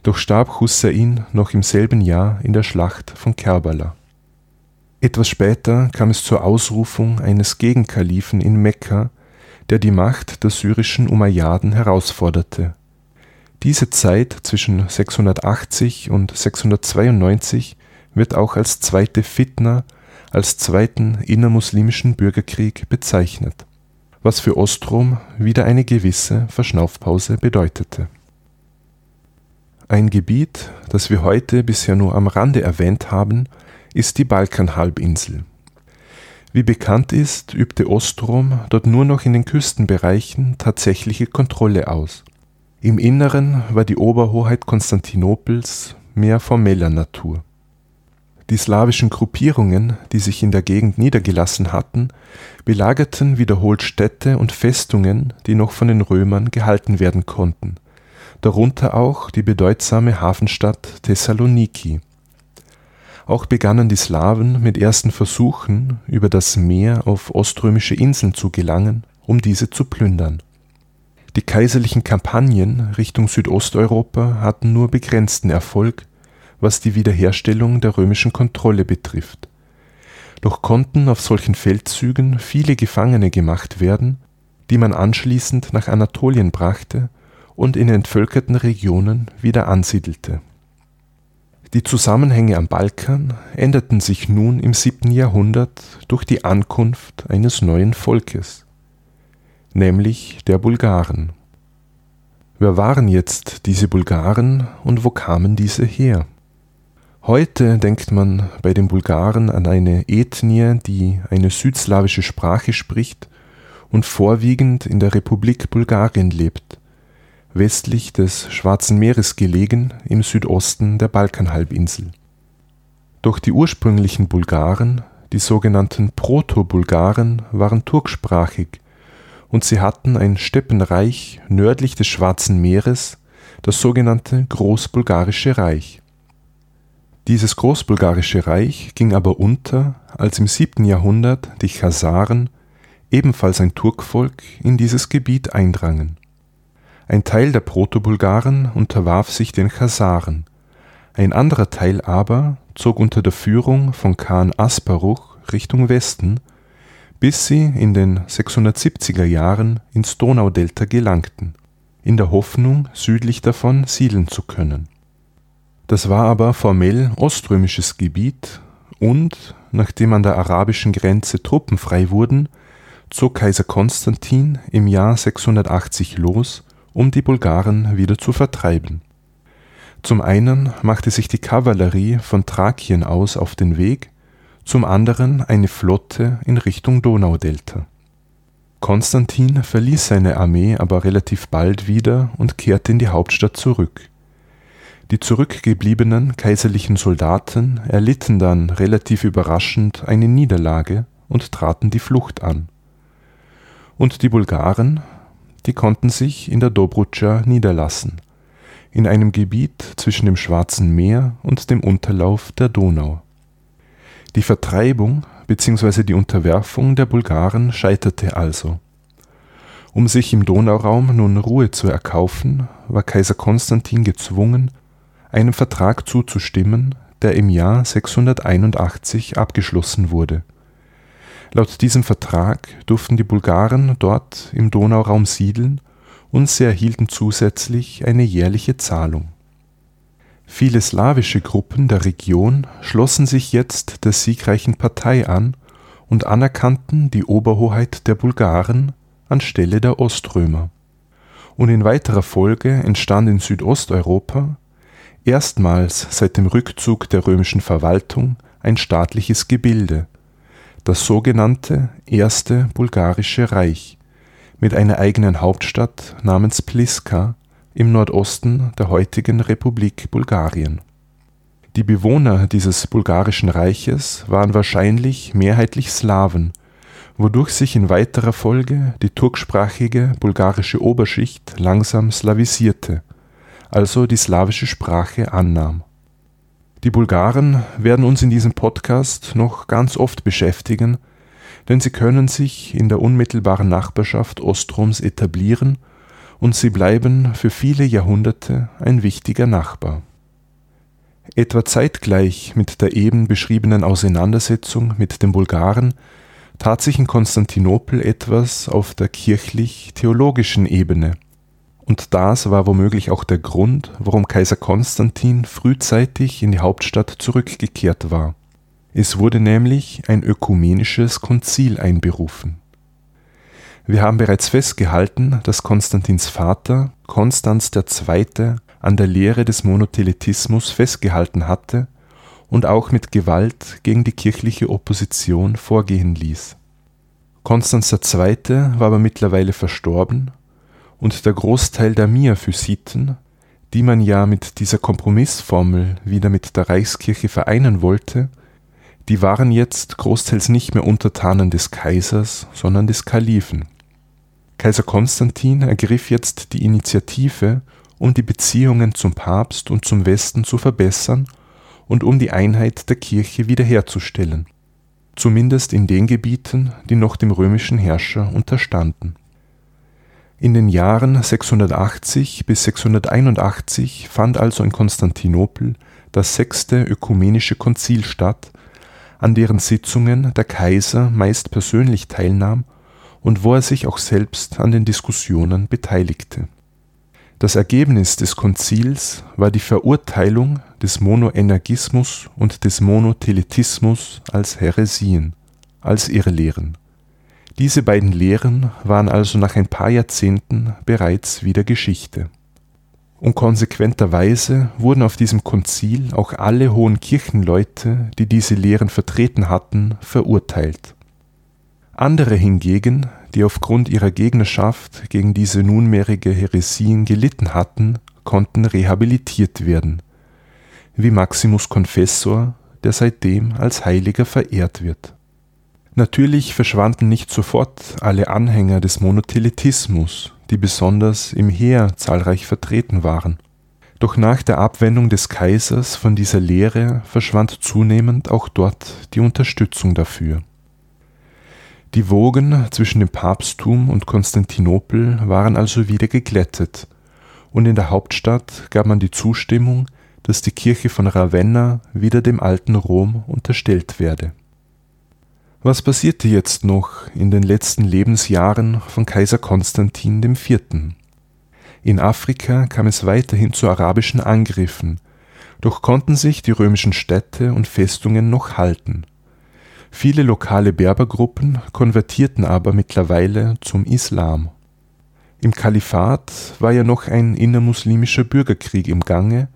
Doch starb Hussein noch im selben Jahr in der Schlacht von Kerbala. Etwas später kam es zur Ausrufung eines Gegenkalifen in Mekka, der die Macht der syrischen Umayyaden herausforderte. Diese Zeit zwischen sechshundertachtzig und sechshundertzweiundneunzig wird auch als Zweite Fitna, als zweiten innermuslimischen Bürgerkrieg bezeichnet, was für Ostrom wieder eine gewisse Verschnaufpause bedeutete. Ein Gebiet, das wir heute bisher nur am Rande erwähnt haben, ist die Balkanhalbinsel. Wie bekannt ist, übte Ostrom dort nur noch in den Küstenbereichen tatsächliche Kontrolle aus. Im Inneren war die Oberhoheit Konstantinopels mehr formeller Natur. Die slawischen Gruppierungen, die sich in der Gegend niedergelassen hatten, belagerten wiederholt Städte und Festungen, die noch von den Römern gehalten werden konnten, darunter auch die bedeutsame Hafenstadt Thessaloniki. Auch begannen die Slawen mit ersten Versuchen, über das Meer auf oströmische Inseln zu gelangen, um diese zu plündern. Die kaiserlichen Kampagnen Richtung Südosteuropa hatten nur begrenzten Erfolg, was die Wiederherstellung der römischen Kontrolle betrifft. Doch konnten auf solchen Feldzügen viele Gefangene gemacht werden, die man anschließend nach Anatolien brachte und in entvölkerten Regionen wieder ansiedelte. Die Zusammenhänge am Balkan änderten sich nun im siebten Jahrhundert durch die Ankunft eines neuen Volkes, nämlich der Bulgaren. Wer waren jetzt diese Bulgaren und wo kamen diese her? Heute denkt man bei den Bulgaren an eine Ethnie, die eine südslawische Sprache spricht und vorwiegend in der Republik Bulgarien lebt, westlich des Schwarzen Meeres gelegen im Südosten der Balkanhalbinsel. Doch die ursprünglichen Bulgaren, die sogenannten Proto-Bulgaren, waren turksprachig und sie hatten ein Steppenreich nördlich des Schwarzen Meeres, das sogenannte Großbulgarische Reich. Dieses Großbulgarische Reich ging aber unter, als im siebten Jahrhundert die Chasaren, ebenfalls ein Turkvolk, in dieses Gebiet eindrangen. Ein Teil der Protobulgaren unterwarf sich den Chasaren, ein anderer Teil aber zog unter der Führung von Khan Asparuch Richtung Westen, bis sie in den sechshundertsiebziger Jahren ins Donaudelta gelangten, in der Hoffnung, südlich davon siedeln zu können. Das war aber formell oströmisches Gebiet und, nachdem an der arabischen Grenze Truppen frei wurden, zog Kaiser Konstantin im Jahr sechshundertachtzig los, um die Bulgaren wieder zu vertreiben. Zum einen machte sich die Kavallerie von Thrakien aus auf den Weg, zum anderen eine Flotte in Richtung Donaudelta. Konstantin verließ seine Armee aber relativ bald wieder und kehrte in die Hauptstadt zurück. Die zurückgebliebenen kaiserlichen Soldaten erlitten dann relativ überraschend eine Niederlage und traten die Flucht an. Und die Bulgaren, die konnten sich in der Dobrudscha niederlassen, in einem Gebiet zwischen dem Schwarzen Meer und dem Unterlauf der Donau. Die Vertreibung bzw. die Unterwerfung der Bulgaren scheiterte also. Um sich im Donauraum nun Ruhe zu erkaufen, war Kaiser Konstantin gezwungen, einem Vertrag zuzustimmen, der im Jahr sechshunderteinundachtzig abgeschlossen wurde. Laut diesem Vertrag durften die Bulgaren dort im Donauraum siedeln und sie erhielten zusätzlich eine jährliche Zahlung. Viele slawische Gruppen der Region schlossen sich jetzt der siegreichen Partei an und anerkannten die Oberhoheit der Bulgaren anstelle der Oströmer. Und in weiterer Folge entstand in Südosteuropa erstmals seit dem Rückzug der römischen Verwaltung ein staatliches Gebilde, das sogenannte Erste Bulgarische Reich, mit einer eigenen Hauptstadt namens Pliska im Nordosten der heutigen Republik Bulgarien. Die Bewohner dieses bulgarischen Reiches waren wahrscheinlich mehrheitlich Slawen, wodurch sich in weiterer Folge die turksprachige bulgarische Oberschicht langsam slawisierte, also die slawische Sprache annahm. Die Bulgaren werden uns in diesem Podcast noch ganz oft beschäftigen, denn sie können sich in der unmittelbaren Nachbarschaft Ostroms etablieren und sie bleiben für viele Jahrhunderte ein wichtiger Nachbar. Etwa zeitgleich mit der eben beschriebenen Auseinandersetzung mit den Bulgaren tat sich in Konstantinopel etwas auf der kirchlich-theologischen Ebene. Und das war womöglich auch der Grund, warum Kaiser Konstantin frühzeitig in die Hauptstadt zurückgekehrt war. Es wurde nämlich ein ökumenisches Konzil einberufen. Wir haben bereits festgehalten, dass Konstantins Vater, Konstanz der Zweite, an der Lehre des Monotheletismus festgehalten hatte und auch mit Gewalt gegen die kirchliche Opposition vorgehen ließ. Konstanz der Zweite. war aber mittlerweile verstorben, und der Großteil der Miaphysiten, die man ja mit dieser Kompromissformel wieder mit der Reichskirche vereinen wollte, die waren jetzt großteils nicht mehr Untertanen des Kaisers, sondern des Kalifen. Kaiser Konstantin ergriff jetzt die Initiative, um die Beziehungen zum Papst und zum Westen zu verbessern und um die Einheit der Kirche wiederherzustellen, zumindest in den Gebieten, die noch dem römischen Herrscher unterstanden. In den Jahren sechshundertachtzig bis sechshunderteinundachtzig fand also in Konstantinopel das sechste ökumenische Konzil statt, an deren Sitzungen der Kaiser meist persönlich teilnahm und wo er sich auch selbst an den Diskussionen beteiligte. Das Ergebnis des Konzils war die Verurteilung des Monoenergismus und des Monotheletismus als Häresien, als Irrlehren. Diese beiden Lehren waren also nach ein paar Jahrzehnten bereits wieder Geschichte. Und konsequenterweise wurden auf diesem Konzil auch alle hohen Kirchenleute, die diese Lehren vertreten hatten, verurteilt. Andere hingegen, die aufgrund ihrer Gegnerschaft gegen diese nunmehrige Häresien gelitten hatten, konnten rehabilitiert werden, wie Maximus Confessor, der seitdem als Heiliger verehrt wird. Natürlich verschwanden nicht sofort alle Anhänger des Monotheletismus, die besonders im Heer zahlreich vertreten waren. Doch nach der Abwendung des Kaisers von dieser Lehre verschwand zunehmend auch dort die Unterstützung dafür. Die Wogen zwischen dem Papsttum und Konstantinopel waren also wieder geglättet, und in der Hauptstadt gab man die Zustimmung, dass die Kirche von Ravenna wieder dem alten Rom unterstellt werde. Was passierte jetzt noch in den letzten Lebensjahren von Kaiser Konstantin der Vierte? In Afrika kam es weiterhin zu arabischen Angriffen, doch konnten sich die römischen Städte und Festungen noch halten. Viele lokale Berbergruppen konvertierten aber mittlerweile zum Islam. Im Kalifat war ja noch ein innermuslimischer Bürgerkrieg im Gange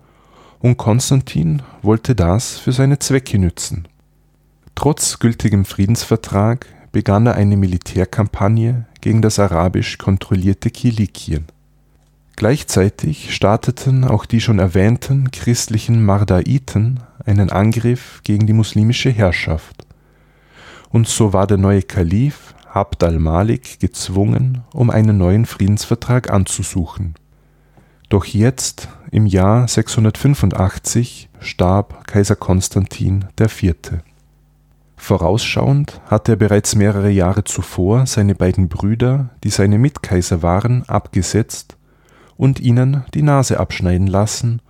und Konstantin wollte das für seine Zwecke nützen. Trotz gültigem Friedensvertrag begann er eine Militärkampagne gegen das arabisch kontrollierte Kilikien. Gleichzeitig starteten auch die schon erwähnten christlichen Mardaiten einen Angriff gegen die muslimische Herrschaft. Und so war der neue Kalif Abd al-Malik gezwungen, um einen neuen Friedensvertrag anzusuchen. Doch jetzt, im Jahr sechshundertfünfundachtzig, starb Kaiser Konstantin der Vierte. Vorausschauend hatte er bereits mehrere Jahre zuvor seine beiden Brüder, die seine Mitkaiser waren, abgesetzt und ihnen die Nase abschneiden lassen,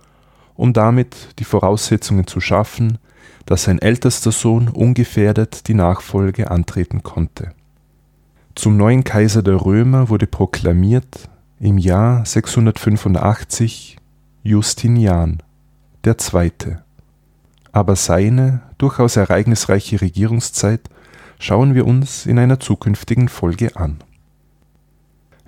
um damit die Voraussetzungen zu schaffen, dass sein ältester Sohn ungefährdet die Nachfolge antreten konnte. Zum neuen Kaiser der Römer wurde proklamiert im Jahr sechshundertfünfundachtzig Justinian der Zweite. Aber seine durchaus ereignisreiche Regierungszeit schauen wir uns in einer zukünftigen Folge an.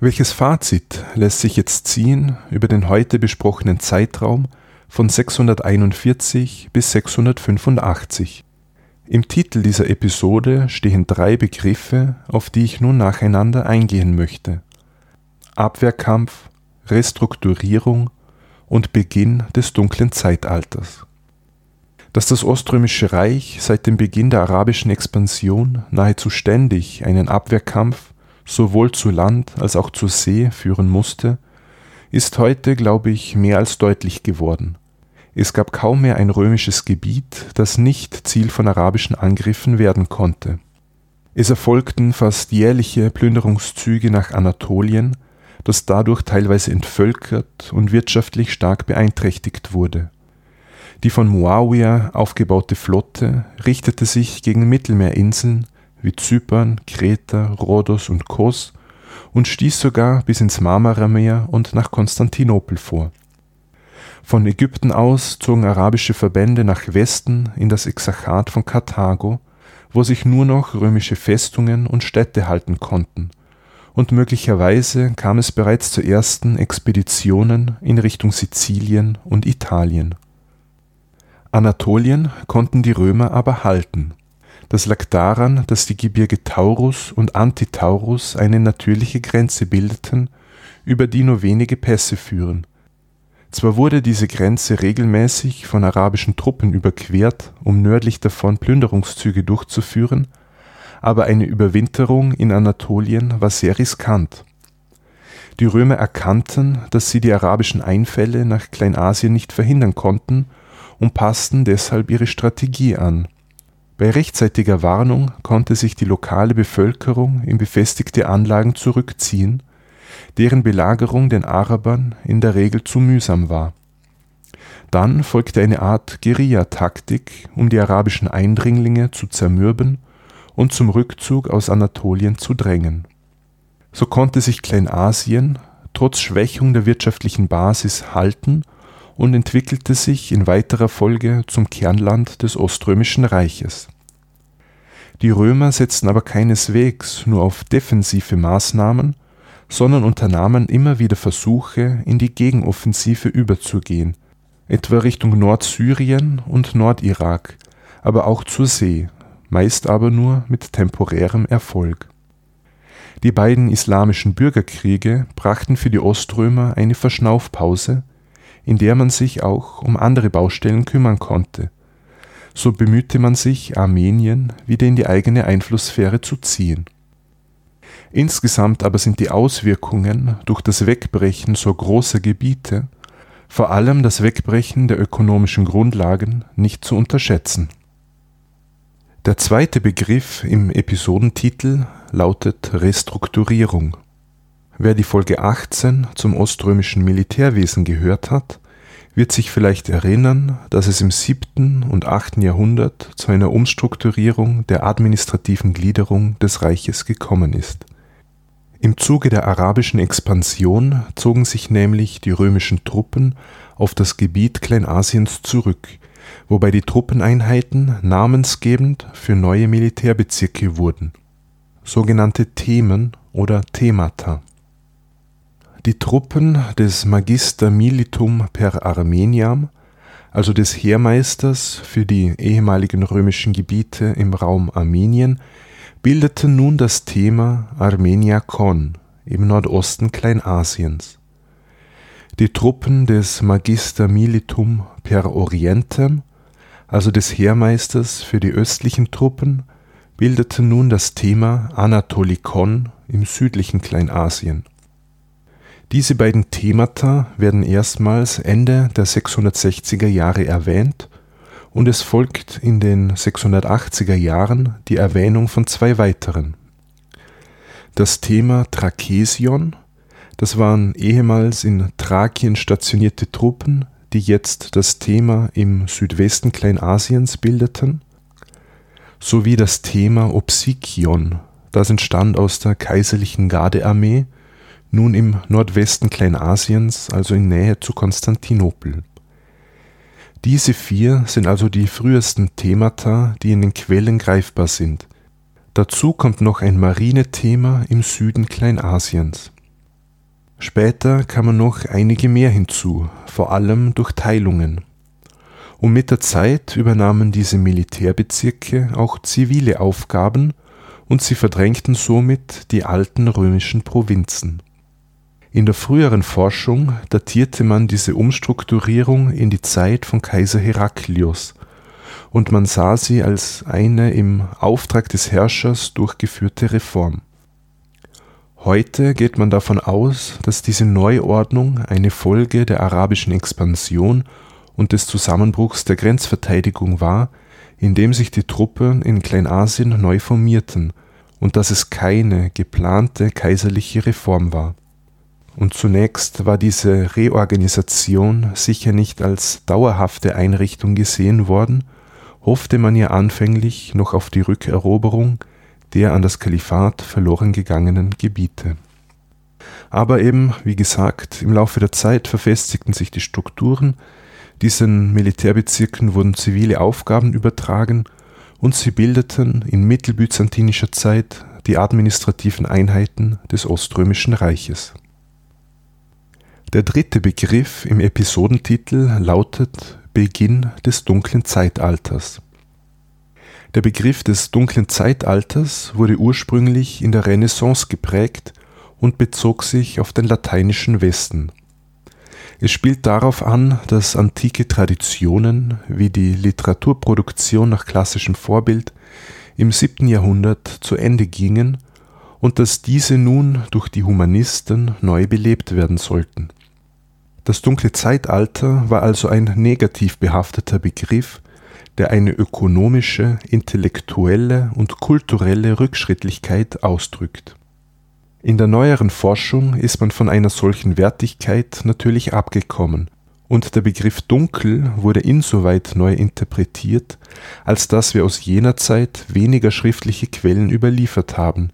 Welches Fazit lässt sich jetzt ziehen über den heute besprochenen Zeitraum von sechshunderteinundvierzig bis sechshundertfünfundachtzig? Im Titel dieser Episode stehen drei Begriffe, auf die ich nun nacheinander eingehen möchte: Abwehrkampf, Restrukturierung und Beginn des dunklen Zeitalters. Dass das Oströmische Reich seit dem Beginn der arabischen Expansion nahezu ständig einen Abwehrkampf sowohl zu Land als auch zur See führen musste, ist heute, glaube ich, mehr als deutlich geworden. Es gab kaum mehr ein römisches Gebiet, das nicht Ziel von arabischen Angriffen werden konnte. Es erfolgten fast jährliche Plünderungszüge nach Anatolien, das dadurch teilweise entvölkert und wirtschaftlich stark beeinträchtigt wurde. Die von Mu'awiya aufgebaute Flotte richtete sich gegen Mittelmeerinseln wie Zypern, Kreta, Rhodos und Kos und stieß sogar bis ins Marmarameer und nach Konstantinopel vor. Von Ägypten aus zogen arabische Verbände nach Westen in das Exarchat von Karthago, wo sich nur noch römische Festungen und Städte halten konnten, und möglicherweise kam es bereits zu ersten Expeditionen in Richtung Sizilien und Italien. Anatolien konnten die Römer aber halten. Das lag daran, dass die Gebirge Taurus und Antitaurus eine natürliche Grenze bildeten, über die nur wenige Pässe führen. Zwar wurde diese Grenze regelmäßig von arabischen Truppen überquert, um nördlich davon Plünderungszüge durchzuführen, aber eine Überwinterung in Anatolien war sehr riskant. Die Römer erkannten, dass sie die arabischen Einfälle nach Kleinasien nicht verhindern konnten und passten deshalb ihre Strategie an. Bei rechtzeitiger Warnung konnte sich die lokale Bevölkerung in befestigte Anlagen zurückziehen, deren Belagerung den Arabern in der Regel zu mühsam war. Dann folgte eine Art Guerillataktik, um die arabischen Eindringlinge zu zermürben und zum Rückzug aus Anatolien zu drängen. So konnte sich Kleinasien trotz Schwächung der wirtschaftlichen Basis halten und entwickelte sich in weiterer Folge zum Kernland des Oströmischen Reiches. Die Römer setzten aber keineswegs nur auf defensive Maßnahmen, sondern unternahmen immer wieder Versuche, in die Gegenoffensive überzugehen, etwa Richtung Nordsyrien und Nordirak, aber auch zur See, meist aber nur mit temporärem Erfolg. Die beiden islamischen Bürgerkriege brachten für die Oströmer eine Verschnaufpause, in der man sich auch um andere Baustellen kümmern konnte. So bemühte man sich, Armenien wieder in die eigene Einflusssphäre zu ziehen. Insgesamt aber sind die Auswirkungen durch das Wegbrechen so großer Gebiete, vor allem das Wegbrechen der ökonomischen Grundlagen, nicht zu unterschätzen. Der zweite Begriff im Episodentitel lautet Restrukturierung. Wer die Folge achtzehn zum oströmischen Militärwesen gehört hat, wird sich vielleicht erinnern, dass es im siebten und achten Jahrhundert zu einer Umstrukturierung der administrativen Gliederung des Reiches gekommen ist. Im Zuge der arabischen Expansion zogen sich nämlich die römischen Truppen auf das Gebiet Kleinasiens zurück, wobei die Truppeneinheiten namensgebend für neue Militärbezirke wurden, sogenannte Themen oder Themata. Die Truppen des Magister Militum per Armeniam, also des Heermeisters für die ehemaligen römischen Gebiete im Raum Armenien, bildeten nun das Thema Armeniakon im Nordosten Kleinasiens. Die Truppen des Magister Militum per Orientem, also des Heermeisters für die östlichen Truppen, bildeten nun das Thema Anatolikon im südlichen Kleinasien. Diese beiden Themata werden erstmals Ende der sechshundertsechziger Jahre erwähnt und es folgt in den sechshundertachtziger Jahren die Erwähnung von zwei weiteren. Das Thema Trakesion, das waren ehemals in Thrakien stationierte Truppen, die jetzt das Thema im Südwesten Kleinasiens bildeten, sowie das Thema Obsikion, das entstand aus der kaiserlichen Gardearmee, nun im Nordwesten Kleinasiens, also in Nähe zu Konstantinopel. Diese vier sind also die frühesten Themata, die in den Quellen greifbar sind. Dazu kommt noch ein Marinethema im Süden Kleinasiens. Später kamen noch einige mehr hinzu, vor allem durch Teilungen. Und mit der Zeit übernahmen diese Militärbezirke auch zivile Aufgaben und sie verdrängten somit die alten römischen Provinzen. In der früheren Forschung datierte man diese Umstrukturierung in die Zeit von Kaiser Herakleios und man sah sie als eine im Auftrag des Herrschers durchgeführte Reform. Heute geht man davon aus, dass diese Neuordnung eine Folge der arabischen Expansion und des Zusammenbruchs der Grenzverteidigung war, indem sich die Truppen in Kleinasien neu formierten und dass es keine geplante kaiserliche Reform war. Und zunächst war diese Reorganisation sicher nicht als dauerhafte Einrichtung gesehen worden, hoffte man ja anfänglich noch auf die Rückeroberung der an das Kalifat verloren gegangenen Gebiete. Aber eben, wie gesagt, im Laufe der Zeit verfestigten sich die Strukturen, diesen Militärbezirken wurden zivile Aufgaben übertragen und sie bildeten in mittelbyzantinischer Zeit die administrativen Einheiten des Oströmischen Reiches. Der dritte Begriff im Episodentitel lautet Beginn des dunklen Zeitalters. Der Begriff des dunklen Zeitalters wurde ursprünglich in der Renaissance geprägt und bezog sich auf den lateinischen Westen. Es spielt darauf an, dass antike Traditionen wie die Literaturproduktion nach klassischem Vorbild im siebten Jahrhundert zu Ende gingen und dass diese nun durch die Humanisten neu belebt werden sollten. Das dunkle Zeitalter war also ein negativ behafteter Begriff, der eine ökonomische, intellektuelle und kulturelle Rückschrittlichkeit ausdrückt. In der neueren Forschung ist man von einer solchen Wertigkeit natürlich abgekommen und der Begriff dunkel wurde insoweit neu interpretiert, als dass wir aus jener Zeit weniger schriftliche Quellen überliefert haben,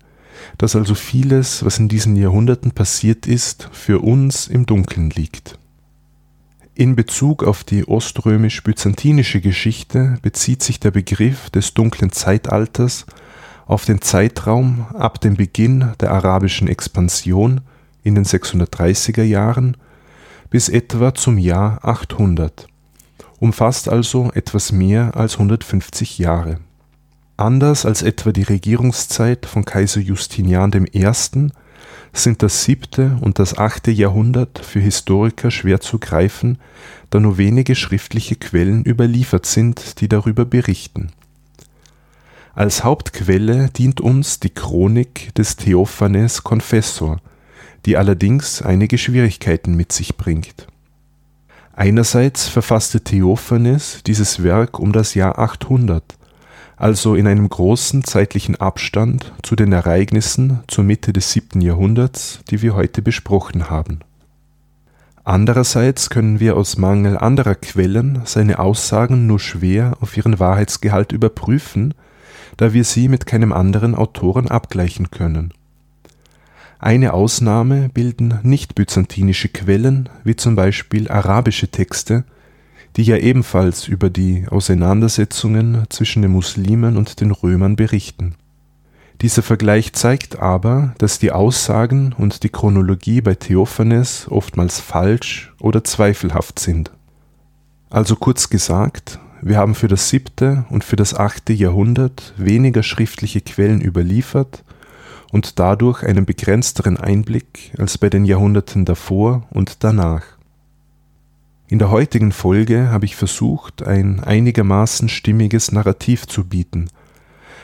dass also vieles, was in diesen Jahrhunderten passiert ist, für uns im Dunkeln liegt. In Bezug auf die oströmisch-byzantinische Geschichte bezieht sich der Begriff des dunklen Zeitalters auf den Zeitraum ab dem Beginn der arabischen Expansion in den sechshundertdreißiger Jahren bis etwa zum Jahr achthundert, umfasst also etwas mehr als hundertfünfzig Jahre. Anders als etwa die Regierungszeit von Kaiser Justinian I. sind das siebte und das achte Jahrhundert für Historiker schwer zu greifen, da nur wenige schriftliche Quellen überliefert sind, die darüber berichten. Als Hauptquelle dient uns die Chronik des Theophanes Confessor, die allerdings einige Schwierigkeiten mit sich bringt. Einerseits verfasste Theophanes dieses Werk um das Jahr achthundert, also in einem großen zeitlichen Abstand zu den Ereignissen zur Mitte des siebten Jahrhunderts, die wir heute besprochen haben. Andererseits können wir aus Mangel anderer Quellen seine Aussagen nur schwer auf ihren Wahrheitsgehalt überprüfen, da wir sie mit keinem anderen Autoren abgleichen können. Eine Ausnahme bilden nicht-byzantinische Quellen, wie zum Beispiel arabische Texte, die ja ebenfalls über die Auseinandersetzungen zwischen den Muslimen und den Römern berichten. Dieser Vergleich zeigt aber, dass die Aussagen und die Chronologie bei Theophanes oftmals falsch oder zweifelhaft sind. Also kurz gesagt, wir haben für das siebte und für das achte Jahrhundert weniger schriftliche Quellen überliefert und dadurch einen begrenzteren Einblick als bei den Jahrhunderten davor und danach. In der heutigen Folge habe ich versucht, ein einigermaßen stimmiges Narrativ zu bieten,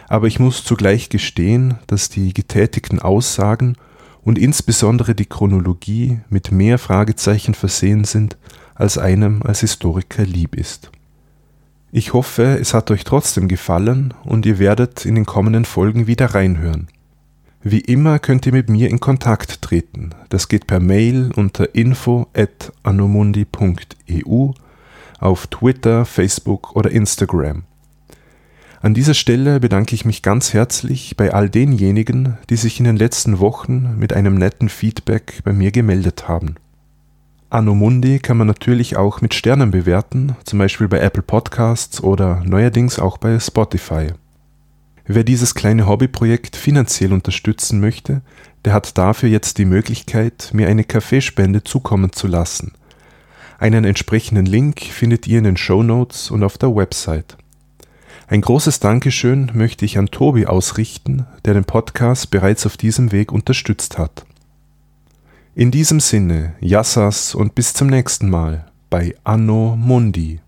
aber ich muss zugleich gestehen, dass die getätigten Aussagen und insbesondere die Chronologie mit mehr Fragezeichen versehen sind, als einem als Historiker lieb ist. Ich hoffe, es hat euch trotzdem gefallen und ihr werdet in den kommenden Folgen wieder reinhören. Wie immer könnt ihr mit mir in Kontakt treten. Das geht per Mail unter info at anomundi punkt e u, auf Twitter, Facebook oder Instagram. An dieser Stelle bedanke ich mich ganz herzlich bei all denjenigen, die sich in den letzten Wochen mit einem netten Feedback bei mir gemeldet haben. Anomundi kann man natürlich auch mit Sternen bewerten, zum Beispiel bei Apple Podcasts oder neuerdings auch bei Spotify. Wer dieses kleine Hobbyprojekt finanziell unterstützen möchte, der hat dafür jetzt die Möglichkeit, mir eine Kaffeespende zukommen zu lassen. Einen entsprechenden Link findet ihr in den Shownotes und auf der Website. Ein großes Dankeschön möchte ich an Tobi ausrichten, der den Podcast bereits auf diesem Weg unterstützt hat. In diesem Sinne, Yassas und bis zum nächsten Mal bei Anno Mundi.